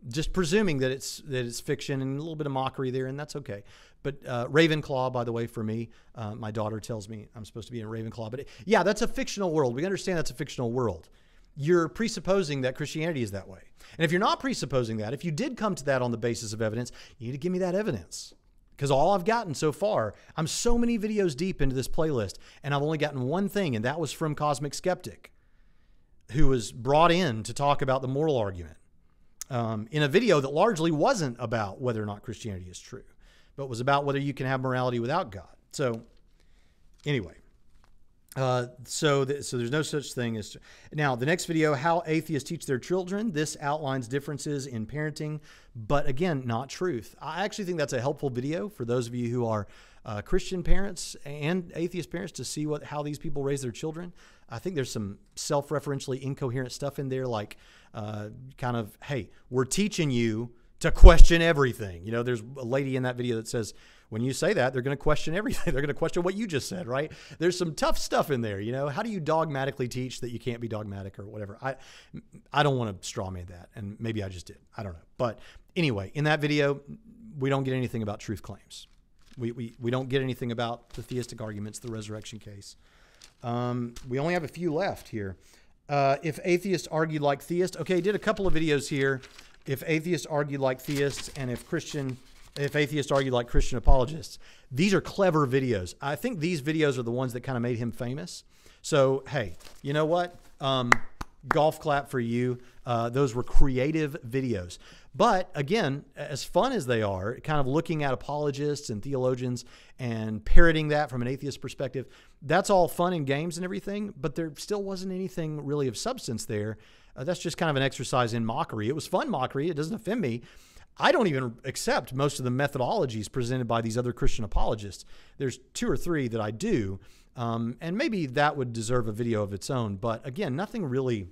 Just presuming that it's that it's fiction and a little bit of mockery there, and that's okay. But uh, Ravenclaw, by the way, for me, uh, my daughter tells me I'm supposed to be in Ravenclaw. But it, yeah, that's a fictional world. We understand that's a fictional world. You're presupposing that Christianity is that way. And if you're not presupposing that, if you did come to that on the basis of evidence, you need to give me that evidence. Because all I've gotten so far, I'm so many videos deep into this playlist, and I've only gotten one thing, and that was from Cosmic Skeptic, who was brought in to talk about the moral argument. Um, in a video that largely wasn't about whether or not Christianity is true, but was about whether you can have morality without God. So anyway, uh, so, th so there's no such thing as... Now, the next video, How Atheists Teach Their Children. This outlines differences in parenting, but again, not truth. I actually think that's a helpful video for those of you who are uh, Christian parents and atheist parents to see what how these people raise their children. I think there's some self-referentially incoherent stuff in there, like uh, kind of, hey, we're teaching you to question everything. You know, there's a lady in that video that says, when you say that, they're going to question everything. They're going to question what you just said, right? There's some tough stuff in there. You know, how do you dogmatically teach that you can't be dogmatic or whatever? I, I don't want to straw man that, and maybe I just did. I don't know. But anyway, in that video, we don't get anything about truth claims. We, we, we don't get anything about the theistic arguments, the resurrection case. Um, we only have a few left here. Uh, if atheists argued like theists. Okay, I did a couple of videos here. If atheists argued like theists and if Christian, if atheists argued like Christian apologists. These are clever videos. I think these videos are the ones that kind of made him famous. So, hey, you know what? Um, golf clap for you. Uh, those were creative videos. But again, as fun as they are, kind of looking at apologists and theologians and parroting that from an atheist perspective, that's all fun and games and everything, but there still wasn't anything really of substance there. Uh, that's just kind of an exercise in mockery. It was fun mockery. It doesn't offend me. I don't even accept most of the methodologies presented by these other Christian apologists. There's two or three that I do, um, and maybe that would deserve a video of its own. But again, nothing really,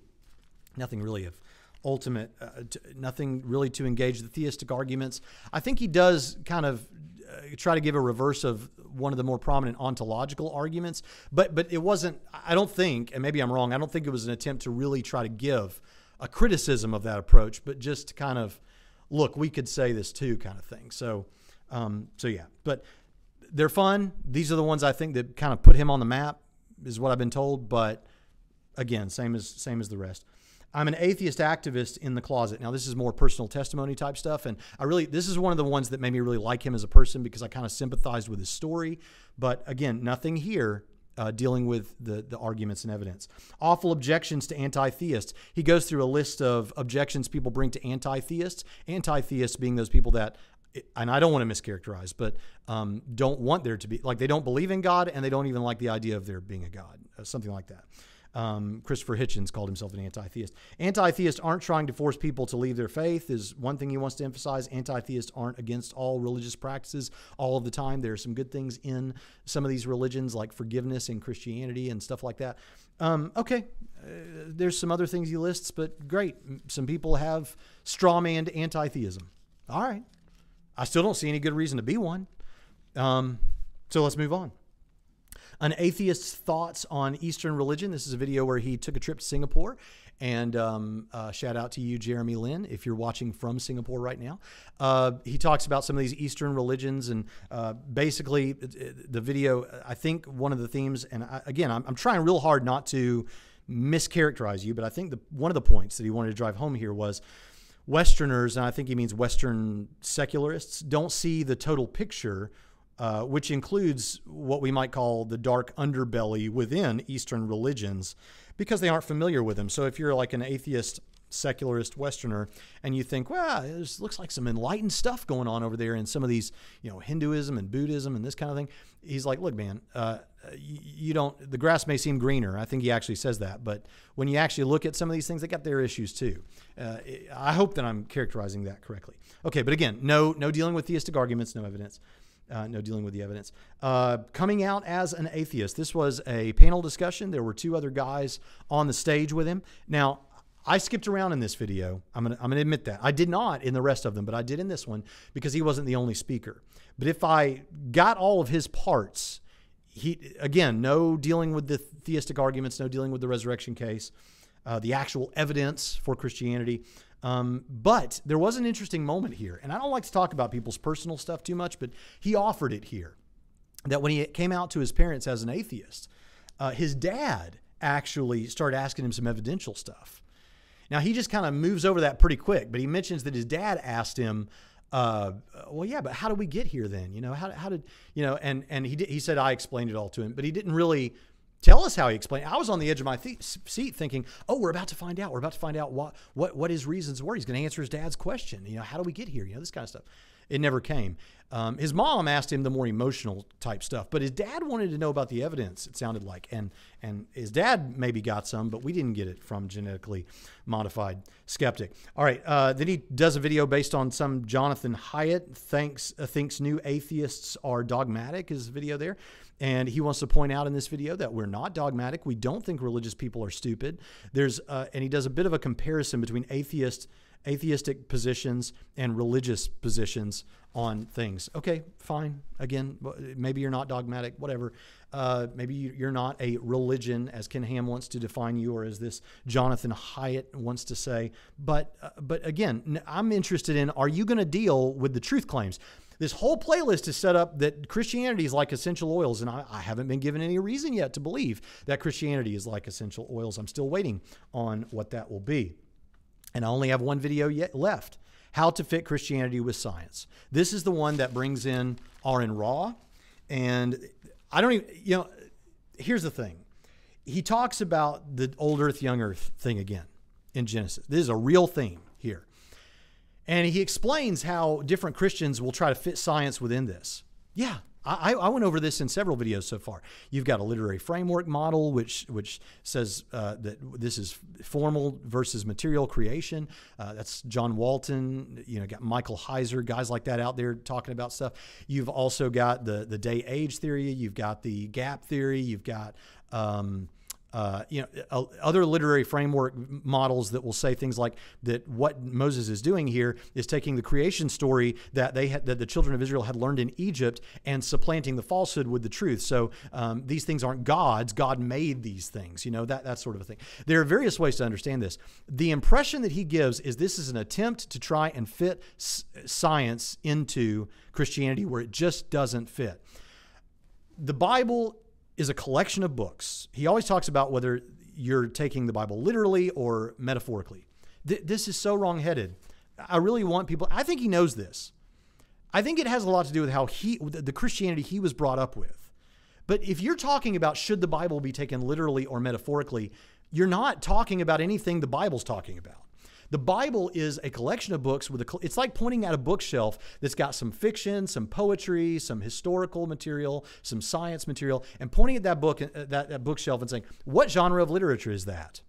nothing really of ultimate, uh, nothing really to engage the theistic arguments. I think he does kind of uh, try to give a reverse of one of the more prominent ontological arguments, but but it wasn't, I don't think, and maybe I'm wrong, I don't think it was an attempt to really try to give a criticism of that approach, but just to kind of, look, we could say this too kind of thing. So, um, so yeah, but they're fun. These are the ones I think that kind of put him on the map is what I've been told, but again, same as, same as the rest. I'm an atheist activist in the closet. Now, this is more personal testimony type stuff. And I really, this is one of the ones that made me really like him as a person because I kind of sympathized with his story. But again, nothing here uh, dealing with the, the arguments and evidence. Awful objections to anti-theists. He goes through a list of objections people bring to anti-theists. Anti-theists being those people that, and I don't want to mischaracterize, but um, don't want there to be, like they don't believe in God and they don't even like the idea of there being a God, something like that. Um, Christopher Hitchens called himself an anti-theist. Anti-theists aren't trying to force people to leave their faith is one thing he wants to emphasize. Anti-theists aren't against all religious practices all of the time. There are some good things in some of these religions like forgiveness and Christianity and stuff like that. Um, okay, uh, there's some other things he lists, but great. Some people have strawmanned anti-theism. All right. I still don't see any good reason to be one. Um, so let's move on. An atheist's thoughts on Eastern religion. This is a video where he took a trip to Singapore. And um, uh, shout out to you, Jeremy Lin, if you're watching from Singapore right now. Uh, he talks about some of these Eastern religions. And uh, basically, the video, I think one of the themes, and I, again, I'm, I'm trying real hard not to mischaracterize you, but I think the, one of the points that he wanted to drive home here was Westerners, and I think he means Western secularists, don't see the total picture, Uh, which includes what we might call the dark underbelly within Eastern religions because they aren't familiar with them. So if you're like an atheist, secularist Westerner and you think, well, it looks like some enlightened stuff going on over there in some of these, you know, Hinduism and Buddhism and this kind of thing. He's like, look, man, uh, you don't, the grass may seem greener. I think he actually says that. But when you actually look at some of these things, they got their issues too. Uh, I hope that I'm characterizing that correctly. Okay, but again, no, no dealing with theistic arguments, no evidence. Uh, no dealing with the evidence. Uh, coming out as an atheist. This was a panel discussion. There were two other guys on the stage with him. Now, I skipped around in this video. I'm gonna, I'm gonna admit that. I did not in the rest of them, but I did in this one because he wasn't the only speaker. But if I got all of his parts, he again, no dealing with the theistic arguments, no dealing with the resurrection case, uh, the actual evidence for Christianity. Um, but there was an interesting moment here, and I don't like to talk about people's personal stuff too much, but he offered it here, that when he came out to his parents as an atheist, uh, his dad actually started asking him some evidential stuff. Now, he just kind of moves over that pretty quick, but he mentions that his dad asked him, uh, well, yeah, but how do we get here then? You know, how, how did, you know, and, and he, did, he said, I explained it all to him, but he didn't really tell us how he explained. I was on the edge of my seat thinking, oh, we're about to find out. We're about to find out what, what, what his reasons were. He's going to answer his dad's question. You know, how do we get here? You know, this kind of stuff. It never came. Um, his mom asked him the more emotional type stuff, but his dad wanted to know about the evidence, it sounded like. And, and his dad maybe got some, but we didn't get it from Genetically Modified Skeptic. All right. Uh, then he does a video based on some Jonathan Hyatt thinks, uh, thinks new atheists are dogmatic is the video there. And he wants to point out in this video that we're not dogmatic. We don't think religious people are stupid. There's, uh, and he does a bit of a comparison between atheist atheistic positions and religious positions on things. Okay, fine. Again, maybe you're not dogmatic, whatever. Uh, maybe you're not a religion, as Ken Ham wants to define you, or as this Jonathan Hyatt wants to say. But, uh, but again, I'm interested in, are you going to deal with the truth claims? This whole playlist is set up that Christianity is like essential oils, and I, I haven't been given any reason yet to believe that Christianity is like essential oils. I'm still waiting on what that will be. And I only have one video yet left, How to Fit Christianity with Science. This is the one that brings in Aaron Ra. And I don't even, you know, here's the thing. He talks about the old earth, young earth thing again in Genesis. This is a real theme here. And he explains how different Christians will try to fit science within this. Yeah. I, I went over this in several videos so far. You've got a literary framework model, which which says uh, that this is formal versus material creation. Uh, that's John Walton. You know, got Michael Heiser, guys like that out there talking about stuff. You've also got the the day age theory. You've got the gap theory. You've got um, uh, you know uh, other literary framework models that will say things like that. What Moses is doing here is taking the creation story that they had, that the children of Israel had learned in Egypt, and supplanting the falsehood with the truth. So um, these things aren't gods. God made these things. You know, that that sort of a thing. There are various ways to understand this. The impression that he gives is this is an attempt to try and fit s science into Christianity where it just doesn't fit. The Bible is a collection of books. He always talks about whether you're taking the Bible literally or metaphorically. Th this is so wrong-headed. I really want people, I think he knows this. I think it has a lot to do with how he, the Christianity he was brought up with. But if you're talking about should the Bible be taken literally or metaphorically, you're not talking about anything the Bible's talking about. The Bible is a collection of books with a, it's like pointing at a bookshelf that's got some fiction, some poetry, some historical material, some science material, and pointing at that book, that, that bookshelf and saying, what genre of literature is that?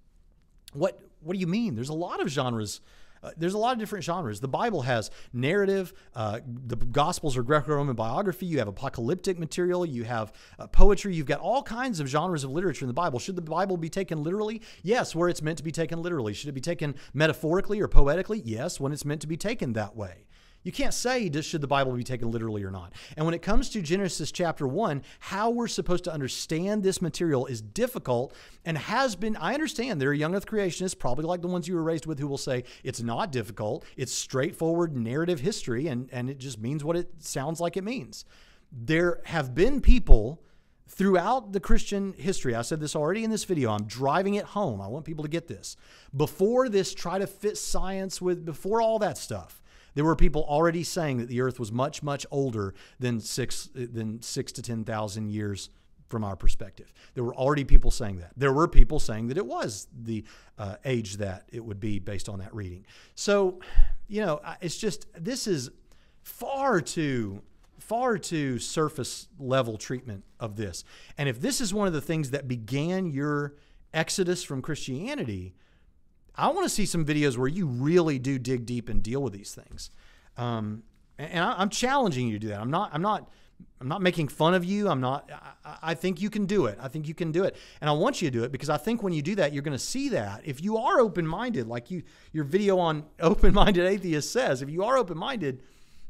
What, what do you mean? There's a lot of genres. Uh, there's a lot of different genres. The Bible has narrative. Uh, the Gospels are Greco-Roman biography. You have apocalyptic material. You have uh, poetry. You've got all kinds of genres of literature in the Bible. Should the Bible be taken literally? Yes, where it's meant to be taken literally. Should it be taken metaphorically or poetically? Yes, when it's meant to be taken that way. You can't say, just should the Bible be taken literally or not? And when it comes to Genesis chapter one, how we're supposed to understand this material is difficult and has been. I understand there are young earth creationists, probably like the ones you were raised with, who will say it's not difficult. It's straightforward narrative history, and, and it just means what it sounds like it means. There have been people throughout the Christian history, I said this already in this video, I'm driving it home. I want people to get this. Before this, try to fit science with, before all that stuff, there were people already saying that the earth was much, much older than six, than six to ten thousand years from our perspective. There were already people saying that. There were people saying that it was the uh, age that it would be based on that reading. So, you know, it's just, this is far too, far too surface level treatment of this. And if this is one of the things that began your exodus from Christianity, I want to see some videos where you really do dig deep and deal with these things. Um, and, and I, I'm challenging you to do that. I'm not, I'm not, I'm not making fun of you. I'm not, I, I think you can do it. I think you can do it. And I want you to do it because I think when you do that, you're going to see that if you are open-minded, like you, your video on open-minded atheists says, if you are open-minded,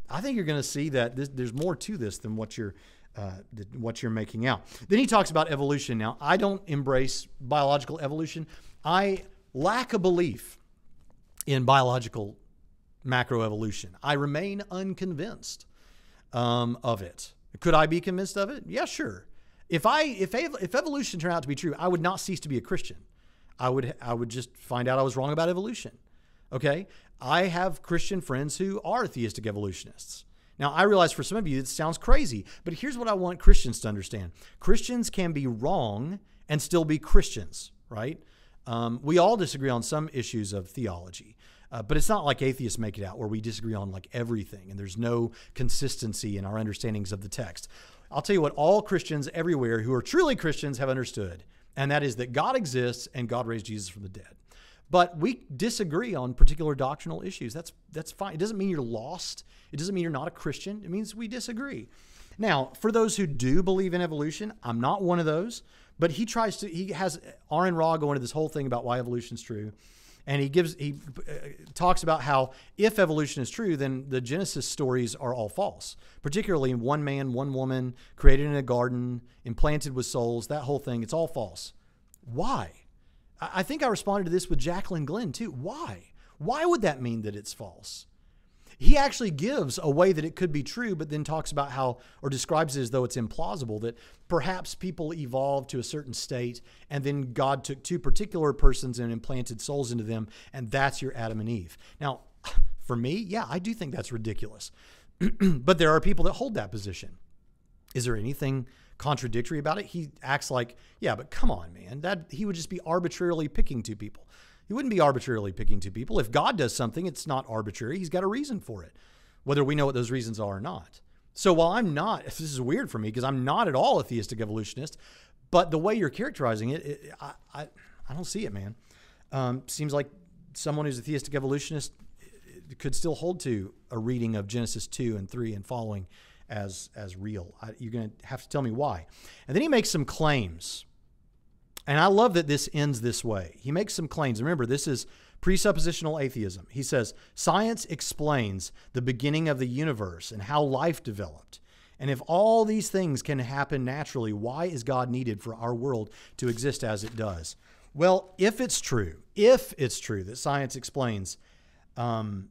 I think you're going to see that this, there's more to this than what you're, Uh, what you're making out. Then he talks about evolution. Now, I don't embrace biological evolution. I lack a belief in biological macroevolution. I remain unconvinced um, of it. Could I be convinced of it? Yeah, sure. If I if if evolution turned out to be true, I would not cease to be a Christian. I would I would just find out I was wrong about evolution. Okay, I have Christian friends who are theistic evolutionists. Now, I realize for some of you it sounds crazy, but here's what I want Christians to understand. Christians can be wrong and still be Christians, right? Um, we all disagree on some issues of theology, uh, but it's not like atheists make it out where we disagree on like everything and there's no consistency in our understandings of the text. I'll tell you what all Christians everywhere who are truly Christians have understood, and that is that God exists and God raised Jesus from the dead. But we disagree on particular doctrinal issues. That's, that's fine. It doesn't mean you're lost. It doesn't mean you're not a Christian. It means we disagree. Now, for those who do believe in evolution, I'm not one of those, but he tries to, he has Aaron Ra go into this whole thing about why evolution's true. And he gives, he uh, talks about how if evolution is true, then the Genesis stories are all false, particularly in one man, one woman, created in a garden, implanted with souls, that whole thing. It's all false. Why? I think I responded to this with Jacqueline Glenn too. Why? Why would that mean that it's false? He actually gives a way that it could be true, but then talks about how, or describes it as though it's implausible, that perhaps people evolved to a certain state and then God took two particular persons and implanted souls into them, and that's your Adam and Eve. Now, for me, yeah, I do think that's ridiculous. But there are people that hold that position. Is there anything contradictory about it? He acts like, yeah, but come on, man, that he would just be arbitrarily picking two people. He wouldn't be arbitrarily picking two people. If God does something, it's not arbitrary. He's got a reason for it, whether we know what those reasons are or not. So while I'm not, this is weird for me because I'm not at all a theistic evolutionist, but the way you're characterizing it, it I, I, I don't see it, man. Um, seems like someone who's a theistic evolutionist could still hold to a reading of Genesis two and three and following as as real. I, you're going to have to tell me why. And then he makes some claims. And I love that this ends this way. He makes some claims. Remember, this is presuppositional atheism. He says, science explains the beginning of the universe and how life developed. And if all these things can happen naturally, why is God needed for our world to exist as it does? Well, if it's true, if it's true that science explains um,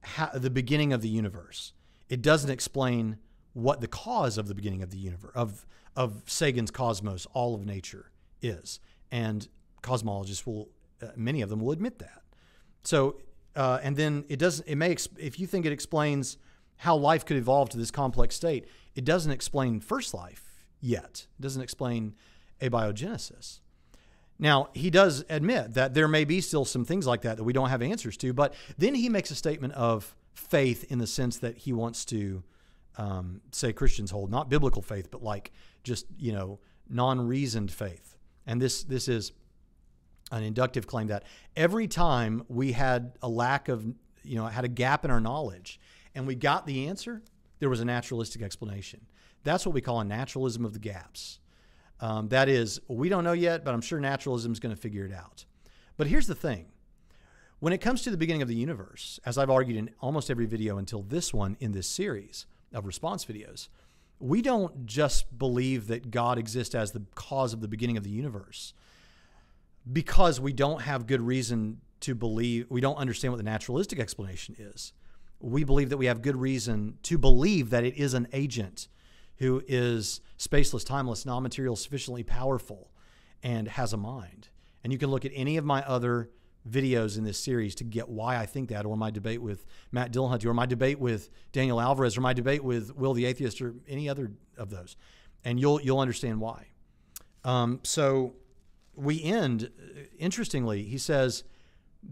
how, the beginning of the universe, it doesn't explain what the cause of the beginning of the universe, of, of Sagan's cosmos, all of nature is. And cosmologists will, uh, many of them will admit that. So, uh, and then it doesn't, it may, if you think it explains how life could evolve to this complex state, it doesn't explain first life. yet. It doesn't explain abiogenesis. Now, he does admit that there may be still some things like that that we don't have answers to, but then he makes a statement of faith in the sense that he wants to um, say Christians hold, not biblical faith, but like just, you know, non-reasoned faith. And this, this is an inductive claim that every time we had a lack of, you know, had a gap in our knowledge and we got the answer, there was a naturalistic explanation. That's what we call a naturalism of the gaps. Um, that is, we don't know yet, but I'm sure naturalism is going to figure it out. But here's the thing. When it comes to the beginning of the universe, as I've argued in almost every video until this one in this series of response videos, we don't just believe that God exists as the cause of the beginning of the universe because we don't have good reason to believe, we don't understand what the naturalistic explanation is. We believe that we have good reason to believe that it is an agent who is spaceless, timeless, non-material, sufficiently powerful, and has a mind. And you can look at any of my other videos in this series to get why I think that, or my debate with Matt Dillahunty, or my debate with Daniel Alvarez, or my debate with Will the Atheist, or any other of those. And you'll, you'll understand why. Um, so we end, interestingly, he says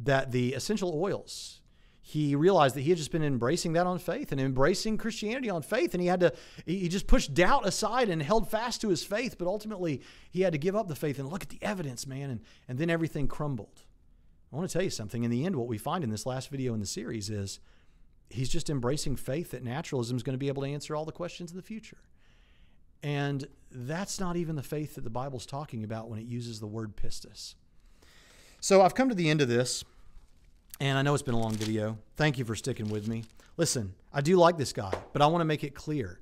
that the essential oils, he realized that he had just been embracing that on faith and embracing Christianity on faith. And he had to, he just pushed doubt aside and held fast to his faith. But ultimately, he had to give up the faith and look at the evidence, man. And, and then everything crumbled. I want to tell you something. In the end, what we find in this last video in the series is he's just embracing faith that naturalism is going to be able to answer all the questions of the future. And that's not even the faith that the Bible's talking about when it uses the word pistis. So I've come to the end of this. And I know it's been a long video. Thank you for sticking with me. Listen, I do like this guy, but I want to make it clear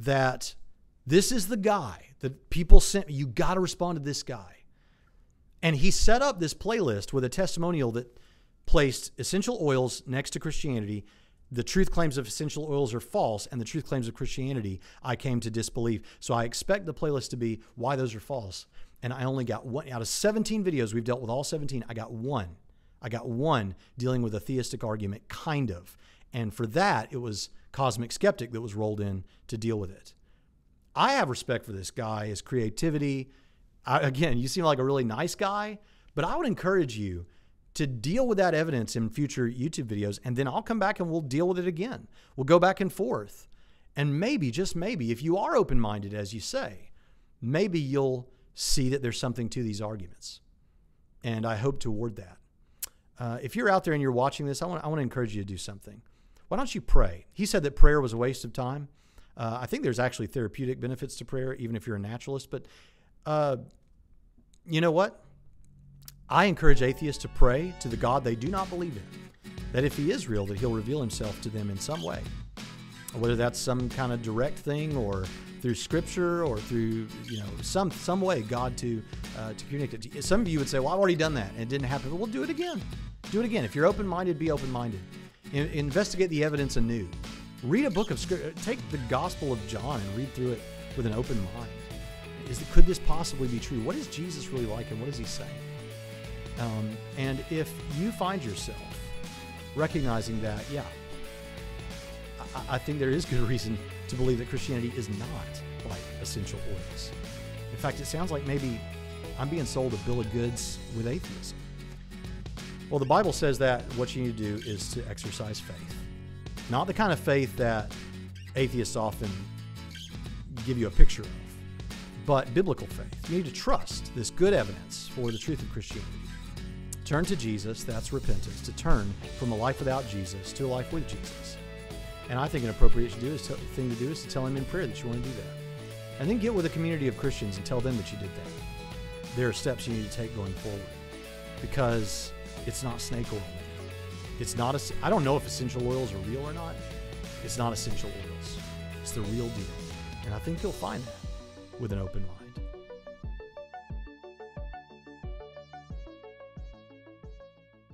that this is the guy that people sent. You got to respond to this guy. And he set up this playlist with a testimonial that placed essential oils next to Christianity. The truth claims of essential oils are false, and the truth claims of Christianity I came to disbelieve. So I expect the playlist to be why those are false. And I only got one out of seventeen videos. We've dealt with all seventeen. I got one. I got one dealing with a theistic argument, kind of. And for that, it was Cosmic Skeptic that was rolled in to deal with it. I have respect for this guy, his creativity. I, again, you seem like a really nice guy, but I would encourage you to deal with that evidence in future YouTube videos, and then I'll come back and we'll deal with it again. We'll go back and forth. And maybe, just maybe, if you are open-minded, as you say, maybe you'll see that there's something to these arguments. And I hope toward that. Uh, if you're out there and you're watching this, I want, I want to encourage you to do something. Why don't you pray? He said that prayer was a waste of time. Uh, I think there's actually therapeutic benefits to prayer, even if you're a naturalist. But uh, you know what? I encourage atheists to pray to the God they do not believe in, that if he is real, that he'll reveal himself to them in some way, whether that's some kind of direct thing or through scripture or through, you know, some some way God to uh, to communicate. Some of you would say, well, I've already done that and it didn't happen. Well, do it again. Do it again. If you're open-minded, be open-minded. In investigate the evidence anew. Read a book of scripture. Take the Gospel of John and read through it with an open mind. Is it, could this possibly be true? What is Jesus really like and what is he saying? Um, and if you find yourself recognizing that, yeah, I, I think there is good reason to believe that Christianity is not like essential oils. In fact, it sounds like maybe I'm being sold a bill of goods with atheism. Well, the Bible says that what you need to do is to exercise faith. Not the kind of faith that atheists often give you a picture of, but biblical faith. You need to trust this good evidence for the truth of Christianity. Turn to Jesus, that's repentance, to turn from a life without Jesus to a life with Jesus. And I think an appropriate to do is to, thing to do is to tell him in prayer that you want to do that. And then get with a community of Christians and tell them that you did that. There are steps you need to take going forward because it's not snake oil. It's not, a, I don't know if essential oils are real or not. It's not essential oils. It's the real deal. And I think you'll find that with an open mind.